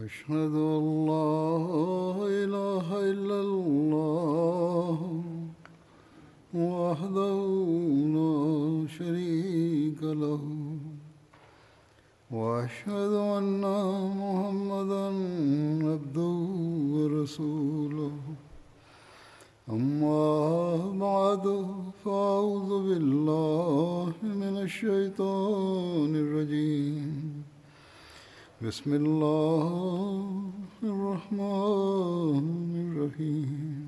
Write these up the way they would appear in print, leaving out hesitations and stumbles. أشهد أن لا إله إلا الله وحده لا شريك له وأشهد أن محمدًا عبده ورسوله أما بعد فأعوذ بالله من الشيطان الرجيم بسم الله الرحمن الرحيم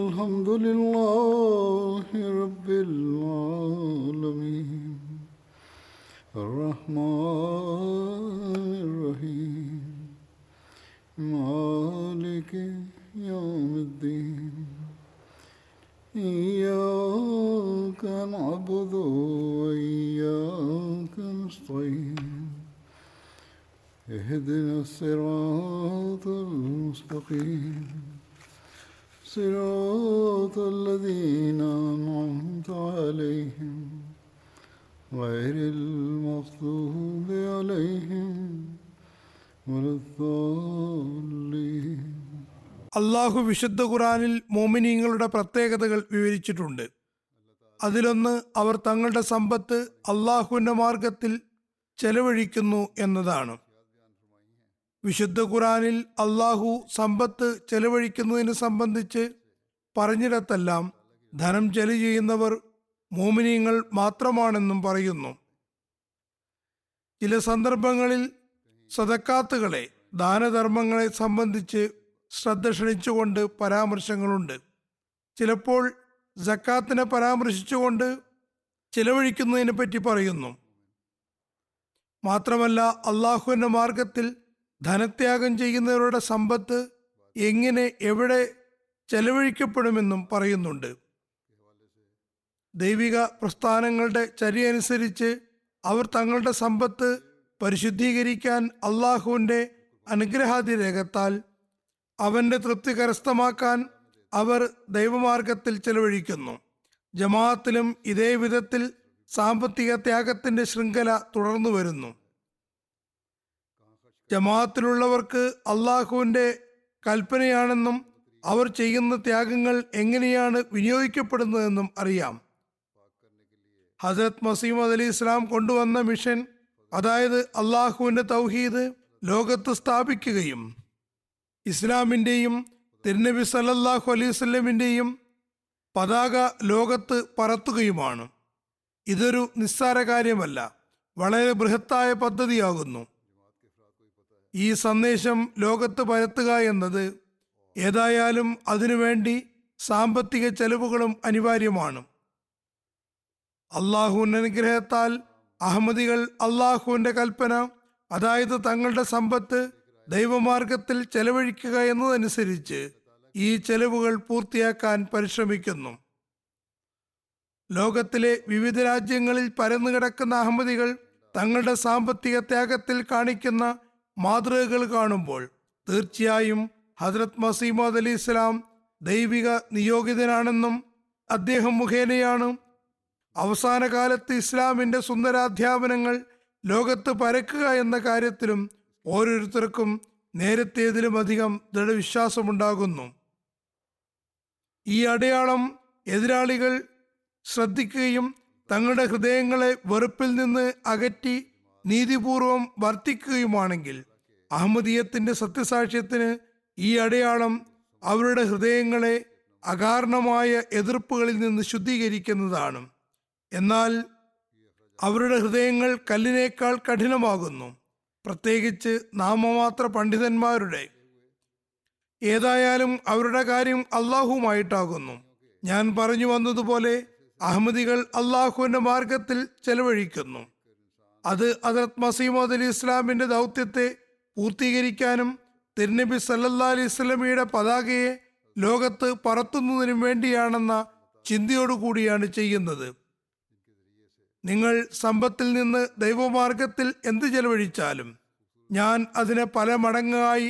الحمد لله رب العالمين الرحمن الرحيم مالك يوم الدين إياك نعبد وإياك نستعين اهدنا الصراط المستقيم صراط الذين أنعمت عليهم غير المغضوب عليهم ولا الضالين. അള്ളാഹു വിശുദ്ധ ഖുർആനിൽ മോമിനീങ്ങളുടെ പ്രത്യേകതകൾ വിവരിച്ചിട്ടുണ്ട്. അതിലൊന്ന്, അവർ തങ്ങളുടെ സമ്പത്ത് അള്ളാഹുവിൻ്റെ മാർഗത്തിൽ ചെലവഴിക്കുന്നു എന്നതാണ്. വിശുദ്ധ ഖുർആനിൽ അള്ളാഹു സമ്പത്ത് ചെലവഴിക്കുന്നതിനെ സംബന്ധിച്ച് പറഞ്ഞിടത്തെല്ലാം ധനം ചെലവ് ചെയ്യുന്നവർ മോമിനീങ്ങൾ മാത്രമാണെന്നും പറയുന്നു. ചില സന്ദർഭങ്ങളിൽ സദക്കാത്തുകളെ, ദാനധർമ്മങ്ങളെ സംബന്ധിച്ച് ശ്രദ്ധ ക്ഷണിച്ചുകൊണ്ട് പരാമർശങ്ങളുണ്ട്. ചിലപ്പോൾ സക്കാത്തിനെ പരാമർശിച്ചുകൊണ്ട് ചെലവഴിക്കുന്നതിനെ പറ്റി പറയുന്നു. മാത്രമല്ല, അള്ളാഹുവിൻ്റെ മാർഗത്തിൽ ധനത്യാഗം ചെയ്യുന്നവരുടെ സമ്പത്ത് എങ്ങനെ എവിടെ ചെലവഴിക്കപ്പെടുമെന്നും പറയുന്നുണ്ട്. ദൈവിക പ്രസ്ഥാനങ്ങളുടെ ചര്യ അനുസരിച്ച് അവർ തങ്ങളുടെ സമ്പത്ത് പരിശുദ്ധീകരിക്കാൻ അള്ളാഹുവിൻ്റെ അനുഗ്രഹാതിരേഖത്താൽ അവൻ്റെ തൃപ്തി കരസ്ഥമാക്കാൻ അവർ ദൈവമാർഗത്തിൽ ചെലവഴിക്കുന്നു. ജമാഅത്തിലും ഇതേ വിധത്തിൽ സാമ്പത്തിക ത്യാഗത്തിൻ്റെ ശൃംഖല തുടർന്നു വരുന്നു. ജമാഅത്തിലുള്ളവർക്ക് അള്ളാഹുവിൻ്റെ കൽപ്പനയാണെന്നും അവർ ചെയ്യുന്ന ത്യാഗങ്ങൾ എങ്ങനെയാണ് വിനിയോഗിക്കപ്പെടുന്നതെന്നും അറിയാം. ഹസരത് മസീമ് അലി ഇസ്ലാം കൊണ്ടുവന്ന മിഷൻ, അതായത് അള്ളാഹുവിൻ്റെ തൗഹീദ് ലോകത്ത് സ്ഥാപിക്കുകയും ഇസ്ലാമിൻ്റെയും തിരുനബി സല്ലല്ലാഹു അലൈഹി വസല്ലമിൻ്റെയും പതാക ലോകത്ത് പറത്തുകയുമാണ്. ഇതൊരു നിസ്സാര കാര്യമല്ല, വളരെ ബൃഹത്തായ പദ്ധതിയാകുന്നു. ഈ സന്ദേശം ലോകത്ത് പരത്തുക എന്നത് ഏതായാലും അതിനുവേണ്ടി സാമ്പത്തിക ചെലവുകളും അനിവാര്യമാണ്. അള്ളാഹുവിൻ്റെ അനുഗ്രഹത്താൽ അഹമ്മദികൾ അള്ളാഹുവിൻ്റെ കൽപ്പന, അതായത് തങ്ങളുടെ സമ്പത്ത് ദൈവമാർഗത്തിൽ ചെലവഴിക്കുക എന്നതനുസരിച്ച് ഈ ചെലവുകൾ പൂർത്തിയാക്കാൻ പരിശ്രമിക്കുന്നു. ലോകത്തിലെ വിവിധ രാജ്യങ്ങളിൽ പരന്നുകിടക്കുന്ന അഹമ്മദികൾ തങ്ങളുടെ സാമ്പത്തിക ത്യാഗത്തിൽ കാണിക്കുന്ന മാതൃകകൾ കാണുമ്പോൾ തീർച്ചയായും ഹദ്രത്ത് മസീമോദ് അലി ഇസ്ലാം ദൈവിക നിയോഗിതനാണെന്നും അദ്ദേഹം മുഖേനയാണ് അവസാന കാലത്ത് ഇസ്ലാമിൻ്റെ സുന്ദരാധ്യാപനങ്ങൾ ലോകത്ത് പരക്കുക എന്ന കാര്യത്തിലും ഓരോരുത്തർക്കും നേരത്തേതിലും അധികം ദൃഢവിശ്വാസമുണ്ടാകുന്നു. ഈ അടയാളം എതിരാളികൾ ശ്രദ്ധിക്കുകയും തങ്ങളുടെ ഹൃദയങ്ങളെ വെറുപ്പിൽ നിന്ന് അകറ്റി നീതിപൂർവം വർത്തിക്കുകയുമാണെങ്കിൽ അഹമ്മദിയത്തിൻ്റെ സത്യസാക്ഷ്യത്തിന് ഈ അടയാളം അവരുടെ ഹൃദയങ്ങളെ അകാരണമായ എതിർപ്പുകളിൽ നിന്ന് ശുദ്ധീകരിക്കുന്നതാണ്. എന്നാൽ അവരുടെ ഹൃദയങ്ങൾ കല്ലിനേക്കാൾ കഠിനമാകുന്നു, പ്രത്യേകിച്ച് നാമമാത്ര പണ്ഡിതന്മാരുടെ. ഏതായാലും അവരുടെ കാര്യം അള്ളാഹുമായിട്ടാകുന്നു. ഞാൻ പറഞ്ഞു വന്നതുപോലെ അഹമ്മദികൾ അള്ളാഹുവിൻ്റെ മാർഗത്തിൽ ചെലവഴിക്കുന്നു. അത് ഹദ്റത്ത് മസീമോദ് അലി ഇസ്ലാമിൻ്റെ ദൗത്യത്തെ പൂർത്തീകരിക്കാനും തിരുനബി സല്ലല്ലാഹു അലൈഹി വസല്ലമയുടെ പതാകയെ ലോകത്ത് പറത്തുന്നതിനും വേണ്ടിയാണെന്ന ചിന്തയോടുകൂടിയാണ് ചെയ്യുന്നത്. നിങ്ങൾ സമ്പത്തിൽ നിന്ന് ദൈവമാർഗത്തിൽ എന്ത് ചെലവഴിച്ചാലും ഞാൻ അതിനെ പല മടങ്ങായി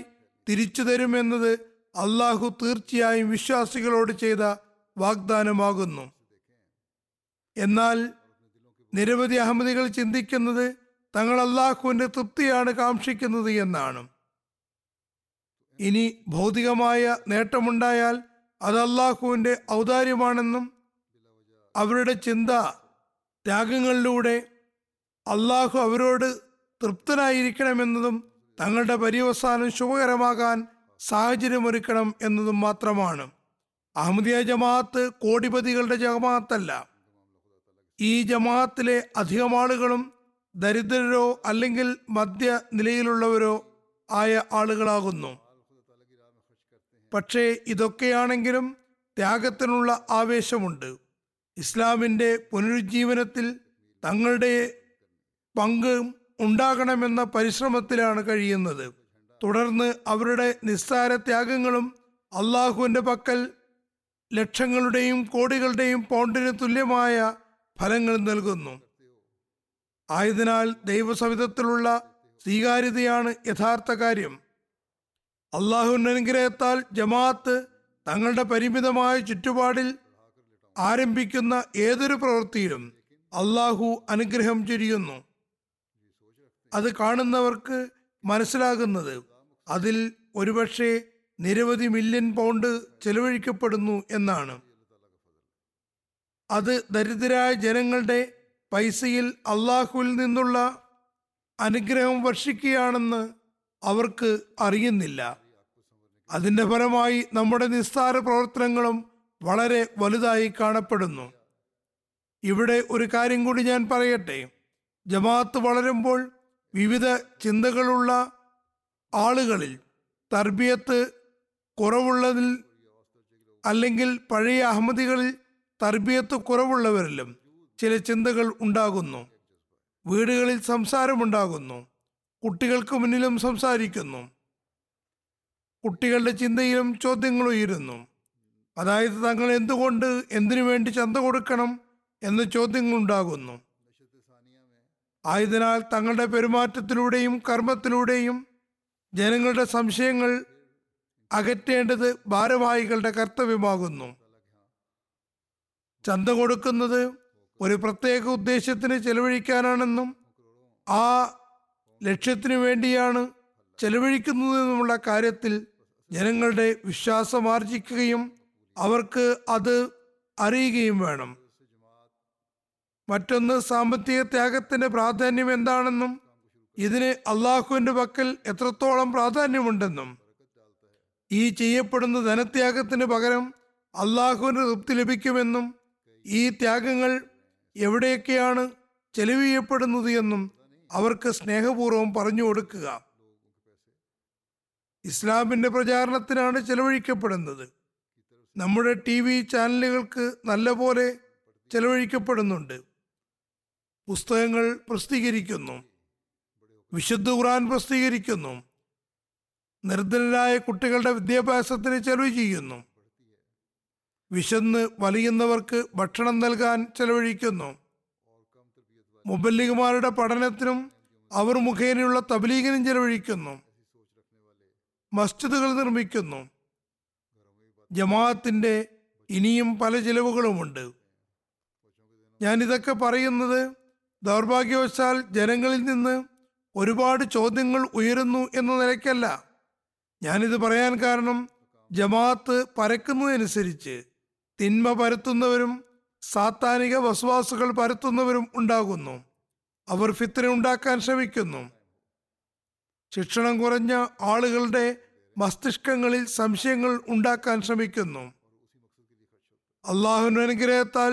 തിരിച്ചു തരുമെന്നത് അള്ളാഹു തീർച്ചയായും വിശ്വാസികളോട് ചെയ്ത വാഗ്ദാനമാകുന്നു. എന്നാൽ നിരവധി അഹമ്മദികൾ ചിന്തിക്കുന്നത് തങ്ങൾ അള്ളാഹുവിൻ്റെ തൃപ്തിയാണ് കാക്ഷിക്കുന്നത് എന്നാണ്. ഇനി ഭൗതികമായ നേട്ടമുണ്ടായാൽ അത് അള്ളാഹുവിൻ്റെ ഔദാര്യമാണെന്നും അവരുടെ ചിന്ത ത്യാഗങ്ങളിലൂടെ അള്ളാഹു അവരോട് തൃപ്തനായിരിക്കണമെന്നതും തങ്ങളുടെ പര്യവസാനം ശുഭകരമാകാൻ സാഹചര്യമൊരുക്കണം എന്നതും മാത്രമാണ്. അഹമ്മദിയ ജമാഅത്ത് കോടിപതികളുടെ ജമാഅത്തല്ല. ഈ ജമാഅത്തിലെ അധികം ആളുകളും ദരിദ്രരോ അല്ലെങ്കിൽ മധ്യ നിലയിലുള്ളവരോ ആയ ആളുകളാകുന്നു. പക്ഷേ ഇതൊക്കെയാണെങ്കിലും ത്യാഗത്തിനുള്ള ആവേശമുണ്ട്. ഇസ്ലാമിൻ്റെ പുനരുജ്ജീവനത്തിൽ തങ്ങളുടെ പങ്ക് ഉണ്ടാകണമെന്ന പരിശ്രമത്തിലാണ് കഴിയുന്നത്. തുടർന്ന് അവരുടെ നിസ്സാര ത്യാഗങ്ങളും അള്ളാഹുവിൻ്റെ പക്കൽ ലക്ഷങ്ങളുടെയും കോടികളുടെയും പൗണ്ടിന് തുല്യമായ ഫലങ്ങൾ നൽകുന്നു. ആയതിനാൽ ദൈവസവിധത്തിലുള്ള സ്വീകാര്യതയാണ് യഥാർത്ഥ കാര്യം. അള്ളാഹുവിൻ്റെ അനുഗ്രഹത്താൽ ജമാഅത്ത് തങ്ങളുടെ പരിമിതമായ ചുറ്റുപാടിൽ ആരംഭിക്കുന്ന ഏതൊരു പ്രവൃത്തിയിലും അള്ളാഹു അനുഗ്രഹം ചൊരിയുന്നു. അത് കാണുന്നവർക്ക് മനസ്സിലാകുന്നത് അതിൽ ഒരുപക്ഷെ നിരവധി മില്യൺ പൗണ്ട് ചെലവഴിക്കപ്പെടുന്നു എന്നാണ്. അത് ദരിദ്രരായ ജനങ്ങളുടെ പൈസയിൽ അള്ളാഹുവിൽ നിന്നുള്ള അനുഗ്രഹം വർഷിക്കുകയാണെന്ന് അവർക്ക് അറിയുന്നില്ല. അതിൻ്റെ ഫലമായി നമ്മുടെ നിസ്സാര പ്രവർത്തനങ്ങളും വളരെ വലുതായി കാണപ്പെടുന്നു. ഇവിടെ ഒരു കാര്യം കൂടി ഞാൻ പറയട്ടെ. ജമാഅത്ത് വളരുമ്പോൾ വിവിധ ചിന്തകളുള്ള ആളുകളിൽ തർബിയത്ത് കുറവുള്ളതിൽ അല്ലെങ്കിൽ പഴയ അഹമ്മദികളിൽ തർബിയത്ത് കുറവുള്ളവരിലും ചില ചിന്തകൾ ഉണ്ടാകുന്നു. വീടുകളിൽ സംസാരമുണ്ടാകുന്നു, കുട്ടികൾക്ക് മുന്നിലും സംസാരിക്കുന്നു, കുട്ടികളുടെ ചിന്തയിലും ചോദ്യങ്ങൾ ഉയരുന്നു. അതായത് തങ്ങൾ എന്തുകൊണ്ട് എന്തിനു വേണ്ടി ചന്ത കൊടുക്കണം എന്ന ചോദ്യങ്ങളുണ്ടാകുന്നു. ആയതിനാൽ തങ്ങളുടെ പെരുമാറ്റത്തിലൂടെയും കർമ്മത്തിലൂടെയും ജനങ്ങളുടെ സംശയങ്ങൾ അകറ്റേണ്ടത് ഭാരവാഹികളുടെ കർത്തവ്യമാകുന്നു. ചന്ത കൊടുക്കുന്നത് ഒരു പ്രത്യേക ഉദ്ദേശത്തിന് ചെലവഴിക്കാനാണെന്നും ആ ലക്ഷ്യത്തിനു വേണ്ടിയാണ് ചെലവഴിക്കുന്നതെന്നുമുള്ള കാര്യത്തിൽ ജനങ്ങളുടെ വിശ്വാസം ആർജിക്കുകയും അവർക്ക് അത് അറിയുകയും വേണം. മറ്റൊന്ന് സാമ്പത്തിക ത്യാഗത്തിൻ്റെ പ്രാധാന്യം എന്താണെന്നും ഇതിന് അള്ളാഹുവിൻ്റെ പക്കൽ എത്രത്തോളം പ്രാധാന്യമുണ്ടെന്നും ഈ ചെയ്യപ്പെടുന്ന ധനത്യാഗത്തിന് പകരം അള്ളാഹുവിന് തൃപ്തി ലഭിക്കുമെന്നും ഈ ത്യാഗങ്ങൾ എവിടെയൊക്കെയാണ് ചെലവ് ചെയ്യപ്പെടുന്നത് എന്നും അവർക്ക് സ്നേഹപൂർവ്വം പറഞ്ഞു കൊടുക്കുക. ഇസ്ലാമിൻ്റെ പ്രചാരണത്തിനാണ് ചെലവഴിക്കപ്പെടുന്നത്. നമ്മുടെ TV ചാനലുകൾക്ക് നല്ലപോലെ ചെലവഴിക്കപ്പെടുന്നുണ്ട്. പുസ്തകങ്ങൾ പ്രസിദ്ധീകരിക്കുന്നു, വിശുദ്ധ ഖുർആൻ പ്രസിദ്ധീകരിക്കുന്നു, നിർദ്ധനരായ കുട്ടികളുടെ വിദ്യാഭ്യാസത്തിന് ചെലവ് ചെയ്യുന്നു, വിശന്ന് വലിയുന്നവർക്ക് ഭക്ഷണം നൽകാൻ ചെലവഴിക്കുന്നു, മുബല്ലിഗുമാരുടെ പഠനത്തിനും അവർ മുഖേനയുള്ള തബ്ലീഗിനും ചെലവഴിക്കുന്നു, മസ്ജിദുകൾ നിർമ്മിക്കുന്നു. ജമാഅത്തിൻ്റെ ഇനിയും പല ചിലവുകളുമുണ്ട്. ഞാനിതൊക്കെ പറയുന്നത് ദൗർഭാഗ്യവശാൽ ജനങ്ങളിൽ നിന്ന് ഒരുപാട് ചോദ്യങ്ങൾ ഉയരുന്നു എന്ന നിലയ്ക്കല്ല. ഞാനിത് പറയാൻ കാരണം ജമാഅത്ത് പരക്കുന്നതനുസരിച്ച് തിന്മ പരത്തുന്നവരും സാത്താനിക വസ്വാസുകൾ പരത്തുന്നവരും ഉണ്ടാകുന്നു. അവർ ഫിത്ന ഉണ്ടാക്കാൻ ശ്രമിക്കുന്നു. ശിക്ഷണം കുറഞ്ഞ ആളുകളുടെ മസ്തിഷ്കങ്ങളിൽ സംശയങ്ങൾ ഉണ്ടാക്കാൻ ശ്രമിക്കുന്നു. അള്ളാഹുവിൻ്റെ അനുഗ്രഹത്താൽ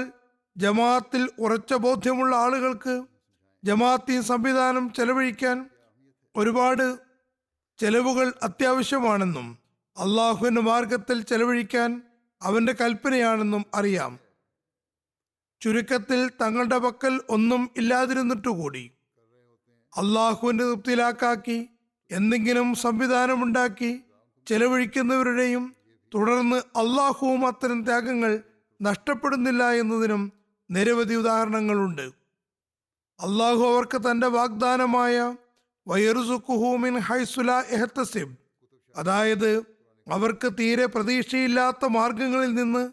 ജമാഅത്തിൽ ഉറച്ച ബോധ്യമുള്ള ആളുകൾക്ക് ജമാഅത്തി സംവിധാനം ചെലവഴിക്കാൻ ഒരുപാട് ചെലവുകൾ അത്യാവശ്യമാണെന്നും അള്ളാഹുവിൻ്റെ മാർഗത്തിൽ ചെലവഴിക്കാൻ അവൻ്റെ കൽപ്പനയാണെന്നും അറിയാം. ചുരുക്കത്തിൽ തങ്ങളുടെ പക്കൽ ഒന്നും ഇല്ലാതിരുന്നിട്ടുകൂടി അള്ളാഹുവിൻ്റെ തൃപ്തിയിലാക്കി എന്തെങ്കിലും സംവിധാനമുണ്ടാക്കി ചെലവഴിക്കുന്നവരുടെയും തുടർന്ന് അള്ളാഹുവും അത്തരം ത്യാഗങ്ങൾ നഷ്ടപ്പെടുന്നില്ല എന്നതിനും നിരവധി ഉദാഹരണങ്ങളുണ്ട്. അള്ളാഹു അവർക്ക് തൻ്റെ വാഗ്ദാനമായ വയറുസുഖു മിൻ ഹൈസുല എഹ്തസിബ്, അതായത് അവർക്ക് തീരെ പ്രതീക്ഷയില്ലാത്ത മാർഗങ്ങളിൽ നിന്ന്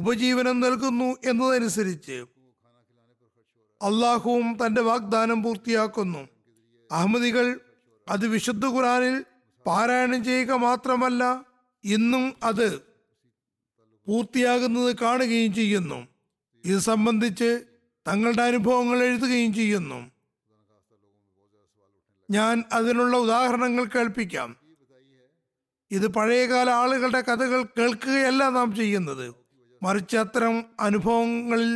ഉപജീവനം നൽകുന്നു എന്നതനുസരിച്ച് അള്ളാഹുവും തൻ്റെ വാഗ്ദാനം പൂർത്തിയാക്കുന്നു. അഹമ്മദികൾ അത് വിശുദ്ധ ഖുർആനിൽ പാരായണം ചെയ്യുക മാത്രമല്ല, ഇന്നും അത് പൂർത്തിയാകുന്നത് കാണുകയും ചെയ്യുന്നു. ഇത് സംബന്ധിച്ച് തങ്ങളുടെ അനുഭവങ്ങൾ എഴുതുകയും ചെയ്യുന്നു. ഞാൻ അതിനുള്ള ഉദാഹരണങ്ങൾ കേൾപ്പിക്കാം. ഇത് പഴയകാല ആളുകളുടെ കഥകൾ കേൾക്കുകയല്ല നാം ചെയ്യുന്നത്, മറിച്ച് അത്തരം അനുഭവങ്ങളിൽ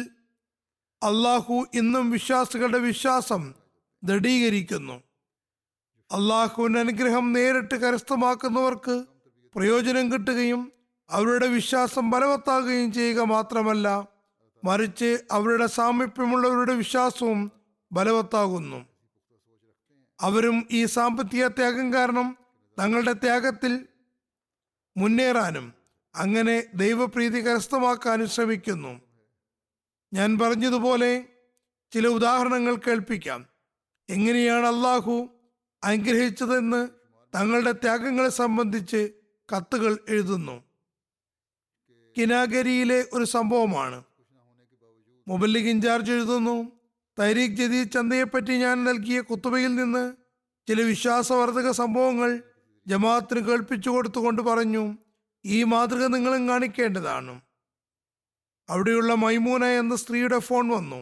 അള്ളാഹു ഇന്നും വിശ്വാസികളുടെ വിശ്വാസം ദൃഢീകരിക്കുന്നു. അള്ളാഹുവിൻ്റെ അനുഗ്രഹം നേരിട്ട് കരസ്ഥമാക്കുന്നവർക്ക് പ്രയോജനം കിട്ടുകയും അവരുടെ വിശ്വാസം ബലവത്താകുകയും ചെയ്യുക മാത്രമല്ല, മറിച്ച് അവരുടെ സാമീപ്യമുള്ളവരുടെ വിശ്വാസവും ബലവത്താകുന്നു. അവരും ഈ സാമ്പത്തിക ത്യാഗം കാരണം തങ്ങളുടെ ത്യാഗത്തിൽ മുന്നേറാനും അങ്ങനെ ദൈവപ്രീതി കരസ്ഥമാക്കാനും ശ്രമിക്കുന്നു. ഞാൻ പറഞ്ഞതുപോലെ ചില ഉദാഹരണങ്ങൾ കേൾപ്പിക്കാം. എങ്ങനെയാണ് അള്ളാഹു അനുഗ്രഹിച്ചതെന്ന് തങ്ങളുടെ ത്യാഗങ്ങളെ സംബന്ധിച്ച് കത്തുകൾ എഴുതുന്നു. കിനാഗരിയിലെ ഒരു സംഭവമാണ്. മുബല്ലിഗ് ഇൻചാർജ് എഴുതുന്നു, തഹ്രീക്ക് ജദീദ് ചന്തയെപ്പറ്റി ഞാൻ നൽകിയ കുത്തുബയിൽ നിന്ന് ചില വിശ്വാസവർദ്ധക സംഭവങ്ങൾ ജമാഅത്തിന് കേൾപ്പിച്ചു കൊടുത്തുകൊണ്ട് പറഞ്ഞു, ഈ മാതൃക നിങ്ങളും കാണിക്കേണ്ടതാണ്. അവിടെയുള്ള മൈമൂന എന്ന സ്ത്രീയുടെ ഫോൺ വന്നു.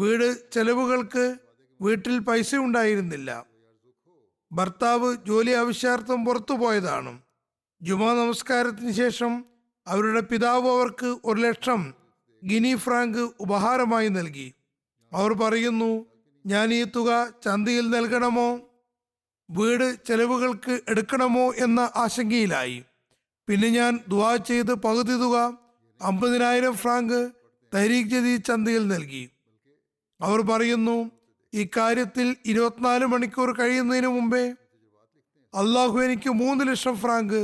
വീട് ചെലവുകൾക്ക് വീട്ടിൽ പൈസ ഉണ്ടായിരുന്നില്ല. ഭർത്താവ് ജോലി ആവശ്യാർത്ഥം പുറത്തു പോയതാണ്. ജുമാ നമസ്കാരത്തിന് ശേഷം അവരുടെ പിതാവ് അവർക്ക് 1,00,000 ഗിനി ഫ്രാങ്ക് ഉപഹാരമായി നൽകി. അവർ പറയുന്നു, ഞാൻ ഈ തുക ചന്തയിൽ നൽകണമോ വീട് ചെലവുകൾക്ക് എടുക്കണമോ എന്ന ആശങ്കയിലായി. പിന്നെ ഞാൻ ദുആ ചെയ്ത് പകുതി തുക 50,000 ഫ്രാങ്ക് തഹ്രീക്ക് ജദീദ് ചന്തയിൽ നൽകി. അവർ പറയുന്നു, ഇക്കാര്യത്തിൽ 24 മണിക്കൂർ കഴിയുന്നതിന് മുമ്പേ അള്ളാഹു എനിക്ക് 3,00,000 ഫ്രാങ്ക്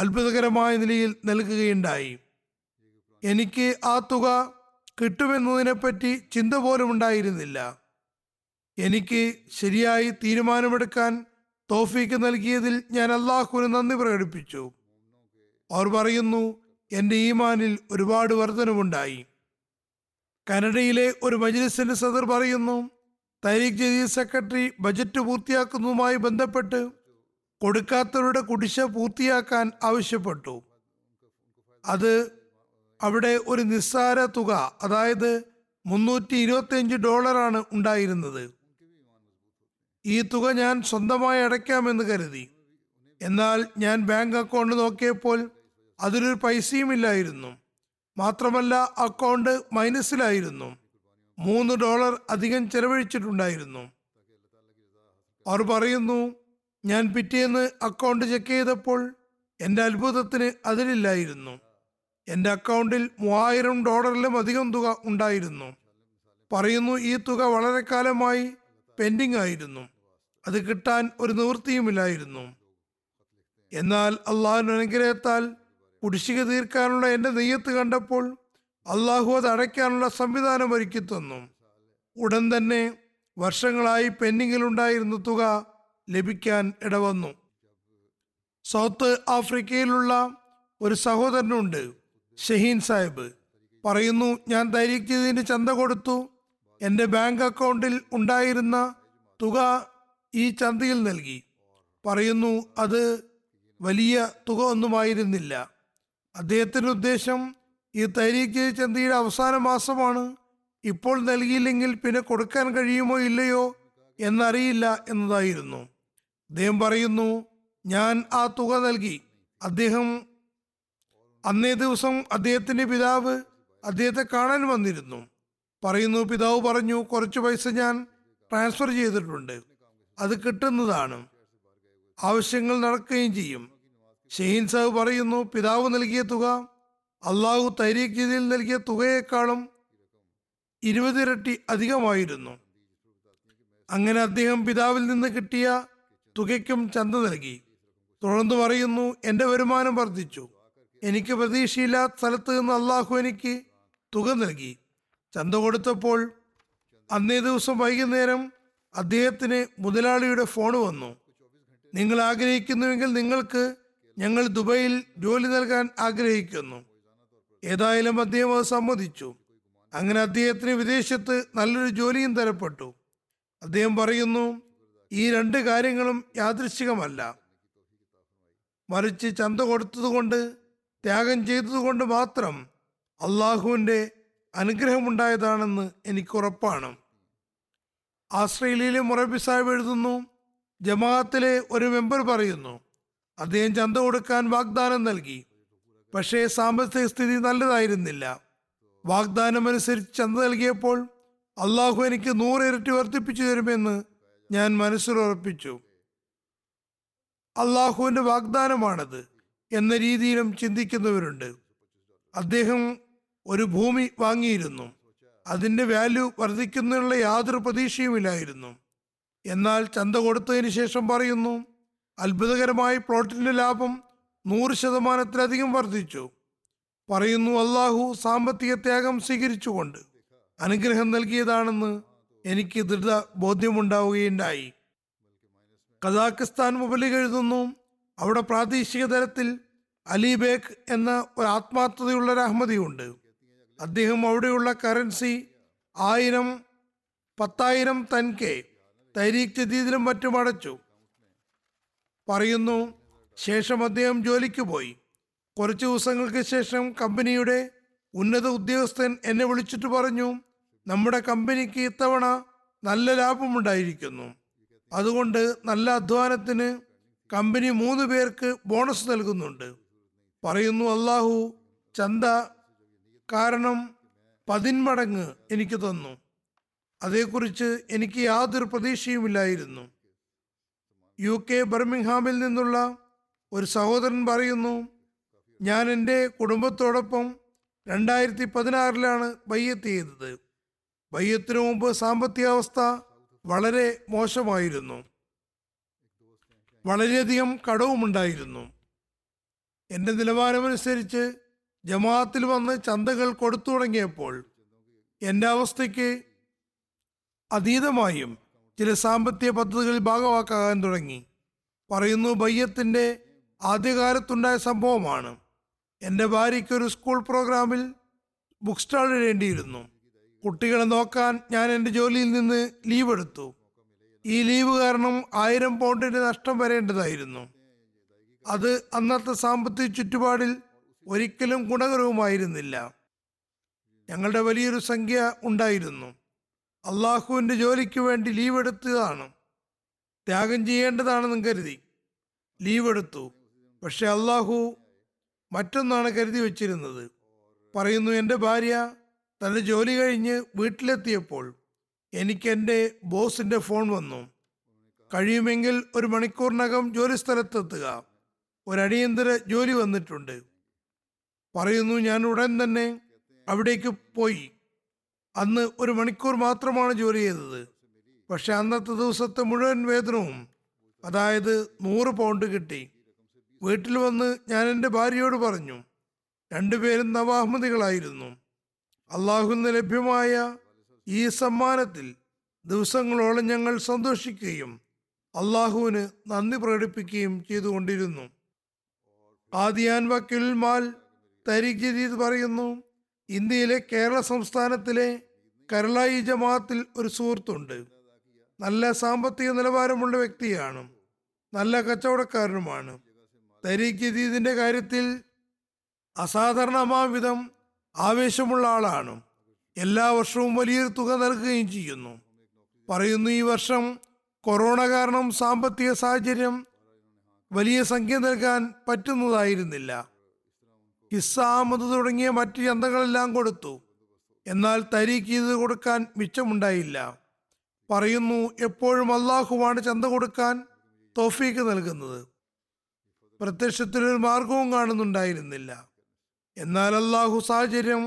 അത്ഭുതകരമായ നിലയിൽ നൽകുകയുണ്ടായി. എനിക്ക് ആ തുക കിട്ടുമെന്നതിനെപ്പറ്റി ചിന്ത പോലും ഉണ്ടായിരുന്നില്ല. എനിക്ക് ശരിയായി തീരുമാനമെടുക്കാൻ തൗഫീക്ക് നൽകിയതിൽ ഞാൻ അള്ളാഹുവിന് നന്ദി പ്രകടിപ്പിച്ചു. അവർ പറയുന്നു, എൻ്റെ ഈമാനിൽ ഒരുപാട് വർധനവുണ്ടായി. കനഡയിലെ ഒരു മജ്ലിസിൻ്റെ സദർ പറയുന്നു, തഹ്രീക്ക് ജദീദ് സെക്രട്ടറി ബജറ്റ് പൂർത്തിയാക്കുന്നതുമായി ബന്ധപ്പെട്ട് കൊടുക്കാത്തവരുടെ കുടിശ്ശിക പൂർത്തിയാക്കാൻ ആവശ്യപ്പെട്ടു. അത് അവിടെ ഒരു നിസ്സാര തുക, അതായത് $325 ഉണ്ടായിരുന്നത്. ഈ തുക ഞാൻ സ്വന്തമായി അടയ്ക്കാമെന്ന് കരുതി. എന്നാൽ ഞാൻ ബാങ്ക് അക്കൗണ്ട് നോക്കിയപ്പോൾ അതിലൊരു പൈസയും ഇല്ലായിരുന്നു. മാത്രമല്ല, അക്കൗണ്ട് മൈനസിലായിരുന്നു. $3 അധികം ചെലവഴിച്ചിട്ടുണ്ടായിരുന്നു. അവർ പറയുന്നു, ഞാൻ പിറ്റേന്ന് അക്കൗണ്ട് ചെക്ക് ചെയ്തപ്പോൾ എൻ്റെ അത്ഭുതത്തിന് അതിലില്ലായിരുന്നു. എൻ്റെ അക്കൗണ്ടിൽ $3,000 അധികം തുക ഉണ്ടായിരുന്നു. പറയുന്നു, ഈ തുക വളരെ കാലമായി പെൻഡിങ് ആയിരുന്നു. അത് കിട്ടാൻ ഒരു നിവൃത്തിയുമില്ലായിരുന്നു. എന്നാൽ അള്ളാഹുവിൻ്റെ അനുഗ്രഹത്താൽ കുടിശ്ശിക തീർക്കാനുള്ള എൻ്റെ നെയ്യത്ത് കണ്ടപ്പോൾ അള്ളാഹു അത് അടയ്ക്കാനുള്ള സംവിധാനം ഒരുക്കി തന്നു. ഉടൻ തന്നെ വർഷങ്ങളായി പെൻഡിങ്ങിലുണ്ടായിരുന്ന തുക ലഭിക്കാൻ ഇടവന്നു. സൗത്ത് ആഫ്രിക്കയിലുള്ള ഒരു സഹോദരനുണ്ട്, ഷഹീൻ സാഹിബ്. പറയുന്നു, ഞാൻ തഹ്രീക്ക് ജദീദിന് ചന്ത കൊടുത്തു. എൻ്റെ ബാങ്ക് അക്കൗണ്ടിൽ ഉണ്ടായിരുന്ന തുക ഈ ചന്തയിൽ നൽകി. പറയുന്നു, അത് വലിയ തുക ഒന്നുമായിരുന്നില്ല. അദ്ദേഹത്തിൻ്റെ ഉദ്ദേശം, ഈ തഹ്രീക്ക് ജദീദ് ചന്തയുടെ അവസാന മാസമാണ്, ഇപ്പോൾ നൽകിയില്ലെങ്കിൽ പിന്നെ കൊടുക്കാൻ കഴിയുമോ ഇല്ലയോ എന്നറിയില്ല എന്നതായിരുന്നു. അദ്ദേഹം പറയുന്നു, ഞാൻ ആ തുക നൽകി. അന്നേ ദിവസം അദ്ദേഹത്തിൻ്റെ പിതാവ് അദ്ദേഹത്തെ കാണാൻ വന്നിരുന്നു. പറയുന്നു, പിതാവ് പറഞ്ഞു, കുറച്ച് പൈസ ഞാൻ ട്രാൻസ്ഫർ ചെയ്തിട്ടുണ്ട്, അത് കിട്ടുന്നതാണ്, ആവശ്യങ്ങൾ നടക്കുകയും ചെയ്യും. ഷഹീൻ സാഹിബ് പറയുന്നു, പിതാവ് നൽകിയ തുക അള്ളാഹു തഹ്രീക്ക് ജദീദിൽ നൽകിയ തുകയേക്കാളും 20 ഇരട്ടി അധികമായിരുന്നു. അങ്ങനെ അദ്ദേഹം പിതാവിൽ നിന്ന് കിട്ടിയ തുകയ്ക്കും ചന്ത നൽകി. തുടർന്ന് പറയുന്നു, എൻ്റെ വരുമാനം വർദ്ധിച്ചു. എനിക്ക് പ്രതീക്ഷയില്ലാത്ത സ്ഥലത്ത് നിന്ന് അള്ളാഹു എനിക്ക് തുക നൽകി. ചന്ത കൊടുത്തപ്പോൾ അന്നേ ദിവസം വൈകുന്നേരം അദ്ദേഹത്തിന് മുതലാളിയുടെ ഫോൺ വന്നു. നിങ്ങൾ ആഗ്രഹിക്കുന്നുവെങ്കിൽ നിങ്ങൾക്ക് ഞങ്ങൾ ദുബൈയിൽ ജോലി നൽകാൻ ആഗ്രഹിക്കുന്നു. ഏതായാലും അദ്ദേഹം അത് സമ്മതിച്ചു. അങ്ങനെ അദ്ദേഹത്തിന് വിദേശത്ത് നല്ലൊരു ജോലിയും തരപ്പെട്ടു. അദ്ദേഹം പറയുന്നു, ഈ രണ്ട് കാര്യങ്ങളും യാദൃശ്ചികമല്ല, മറിച്ച് ചന്ത കൊടുത്തതുകൊണ്ട്, ത്യാഗം ചെയ്തതുകൊണ്ട് മാത്രം അള്ളാഹുവിൻ്റെ അനുഗ്രഹമുണ്ടായതാണെന്ന് എനിക്കുറപ്പാണ്. ആസ്ട്രേലിയയിലെ മുറബി സാഹിബ് എഴുതുന്നു, ജമാഅത്തിലെ ഒരു മെമ്പർ പറയുന്നു, അദ്ദേഹം ചന്ത കൊടുക്കാൻ വാഗ്ദാനം നൽകി, പക്ഷേ സാമ്പത്തിക സ്ഥിതി നല്ലതായിരുന്നില്ല. വാഗ്ദാനം അനുസരിച്ച് ചന്ത നൽകിയപ്പോൾ അള്ളാഹു എനിക്ക് 100 ഇരട്ടി വർദ്ധിപ്പിച്ചു തരുമെന്ന് ഞാൻ മനസ്സിലുറപ്പിച്ചു. അള്ളാഹുവിൻ്റെ വാഗ്ദാനമാണത് എന്ന രീതിയിലും ചിന്തിക്കുന്നവരുണ്ട്. അദ്ദേഹം ഒരു ഭൂമി വാങ്ങിയിരുന്നു, അതിൻ്റെ വാല്യൂ വർദ്ധിക്കുന്നതിനുള്ള യാതൊരു പ്രതീക്ഷയുമില്ലായിരുന്നു. എന്നാൽ ചന്ത കൊടുത്തതിന് ശേഷം പറയുന്നു, അത്ഭുതകരമായി പ്ലോട്ടിൻ്റെ ലാഭം 100% വർദ്ധിച്ചു. പറയുന്നു, അള്ളാഹു സാമ്പത്തിക ത്യാഗം സ്വീകരിച്ചുകൊണ്ട് അനുഗ്രഹം നൽകിയതാണെന്ന് എനിക്ക് ദൃഢ ബോധ്യമുണ്ടാവുകയുണ്ടായി. കസാഖിസ്ഥാൻ മുബല്ലിഗ് എഴുതുന്നു, അവിടെ പ്രാദേശിക തലത്തിൽ അലി ബേക്ക് എന്ന ഒരു ആത്മാർത്ഥതയുള്ള ഒരു അഹമ്മദിയുണ്ട്. അദ്ദേഹം അവിടെയുള്ള കറൻസി 1000, 10,000 തൻകെ തരീഖ് ജദീദിലും മറ്റും അടച്ചു. പറയുന്നു, ശേഷം അദ്ദേഹം ജോലിക്ക് പോയി. കുറച്ച് ദിവസങ്ങൾക്ക് ശേഷം കമ്പനിയുടെ ഉന്നത ഉദ്യോഗസ്ഥൻ എന്നെ വിളിച്ചിട്ട് പറഞ്ഞു, നമ്മുടെ കമ്പനിക്ക് ഇത്തവണ നല്ല ലാഭമുണ്ടായിരിക്കുന്നു, അതുകൊണ്ട് നല്ല അധ്വാനത്തിന് കമ്പനി 3 പേർക്ക് ബോണസ് നൽകുന്നുണ്ട്. പറയുന്നു, അള്ളാഹു ചന്ത കാരണം 10 മടങ്ങ് എനിക്ക് തന്നു. അതേക്കുറിച്ച് എനിക്ക് യാതൊരു പ്രതീക്ഷയുമില്ലായിരുന്നു. UK ബർമിംഗ്ഹാമിൽ നിന്നുള്ള ഒരു സഹോദരൻ പറയുന്നു, ഞാൻ എൻ്റെ കുടുംബത്തോടൊപ്പം 2016 ബയ്യത്ത് ചെയ്തത്. ബയ്യത്തിന് മുമ്പ് സാമ്പത്തികാവസ്ഥ വളരെ മോശമായിരുന്നു, വളരെയധികം കടവുമുണ്ടായിരുന്നു. എൻ്റെ നിലവാരമനുസരിച്ച് ജമാഅത്തിൽ വന്ന് ചന്തകൾ കൊടുത്തു തുടങ്ങിയപ്പോൾ എൻ്റെ അവസ്ഥയ്ക്ക് അതീതമായും ചില സാമ്പത്തിക പദ്ധതികളിൽ ഭാഗവാക്കാകാൻ തുടങ്ങി. പറയുന്നു, ബയ്യത്തിൻ്റെ ആദ്യകാലത്തുണ്ടായ സംഭവമാണ്. എൻ്റെ ഭാര്യയ്ക്കൊരു സ്കൂൾ പ്രോഗ്രാമിൽ ബുക്ക് സ്റ്റാൾ ഇടേണ്ടിയിരുന്നു. കുട്ടികളെ നോക്കാൻ ഞാൻ എൻ്റെ ജോലിയിൽ നിന്ന് ലീവ് എടുത്തു. ഈ ലീവ് കാരണം 1000 പൗണ്ടിൻ്റെ നഷ്ടം വരേണ്ടതായിരുന്നു. അത് അന്നത്തെ സാമ്പത്തിക ചുറ്റുപാടിൽ ഒരിക്കലും ഗുണകരവുമായിരുന്നില്ല. ഞങ്ങളുടെ വലിയൊരു സംഖ്യ ഉണ്ടായിരുന്നു. അള്ളാഹുവിൻ്റെ ജോലിക്ക് വേണ്ടി ലീവ് എടുത്തതാണ്, ത്യാഗം ചെയ്യേണ്ടതാണെന്ന് കരുതി ലീവ് എടുത്തു. പക്ഷെ അള്ളാഹു മറ്റൊന്നാണ് കരുതി വച്ചിരുന്നത്. പറയുന്നു, എൻ്റെ ഭാര്യ തൻ്റെ ജോലി കഴിഞ്ഞ് വീട്ടിലെത്തിയപ്പോൾ എനിക്ക് എൻ്റെ ബോസിൻ്റെ ഫോൺ വന്നു, കഴിയുമെങ്കിൽ 1 മണിക്കൂറിനകം ജോലി സ്ഥലത്തെത്തുക, ഒരടിയന്തര ജോലി വന്നിട്ടുണ്ട്. പറയുന്നു, ഞാൻ ഉടൻ തന്നെ അവിടേക്ക് പോയി. അന്ന് 1 മണിക്കൂർ മാത്രമാണ് ജോലി ചെയ്തത്, പക്ഷെ അന്നത്തെ ദിവസത്തെ മുഴുവൻ വേതനവും, അതായത് 100 പൗണ്ട് കിട്ടി. വീട്ടിൽ വന്ന് ഞാൻ എൻ്റെ ഭാര്യയോട് പറഞ്ഞു, 2 പേരും നവാഹ്മദികളായിരുന്നു. അള്ളാഹുവിന് ലഭ്യമായ ഈ സമ്മാനത്തിൽ ദിവസങ്ങളോളം ഞങ്ങൾ സന്തോഷിക്കുകയും അള്ളാഹുവിന് നന്ദി പ്രകടിപ്പിക്കുകയും ചെയ്തുകൊണ്ടിരുന്നു. ആദിയാൻ വക്കീൽ മാൽ തരീഖ് ജദീദ് പറയുന്നു, ഇന്ത്യയിലെ കേരള സംസ്ഥാനത്തിലെ കരളായി ജമാഅത്തിൽ ഒരു സുഹൃത്തുണ്ട്. നല്ല സാമ്പത്തിക നിലവാരമുള്ള വ്യക്തിയാണ്, നല്ല കച്ചവടക്കാരനുമാണ്. തരീഖ് ജദീദിൻ്റെ കാര്യത്തിൽ അസാധാരണമായ വിധം ആവേശമുള്ള ആളാണ്. എല്ലാ വർഷവും വലിയൊരു തുക നൽകുകയും ചെയ്യുന്നു. പറയുന്നു, ഈ വർഷം കൊറോണ കാരണം സാമ്പത്തിക സാഹചര്യം വലിയ സംഖ്യ നൽകാൻ പറ്റുന്നതായിരുന്നില്ല. ഹിസ്സ, ആമത് തുടങ്ങിയ മറ്റ് ചന്തകളെല്ലാം കൊടുത്തു, എന്നാൽ തരീഖ് ഇത് കൊടുക്കാൻ മിച്ചമുണ്ടായില്ല. പറയുന്നു, എപ്പോഴും അള്ളാഹുവാണ് ചന്ത കൊടുക്കാൻ തൗഫീക്ക് നൽകുന്നത്. പ്രത്യക്ഷത്തിലൊരു മാർഗവും കാണുന്നുണ്ടായിരുന്നില്ല. എന്നാൽ അള്ളാഹു സാഹചര്യം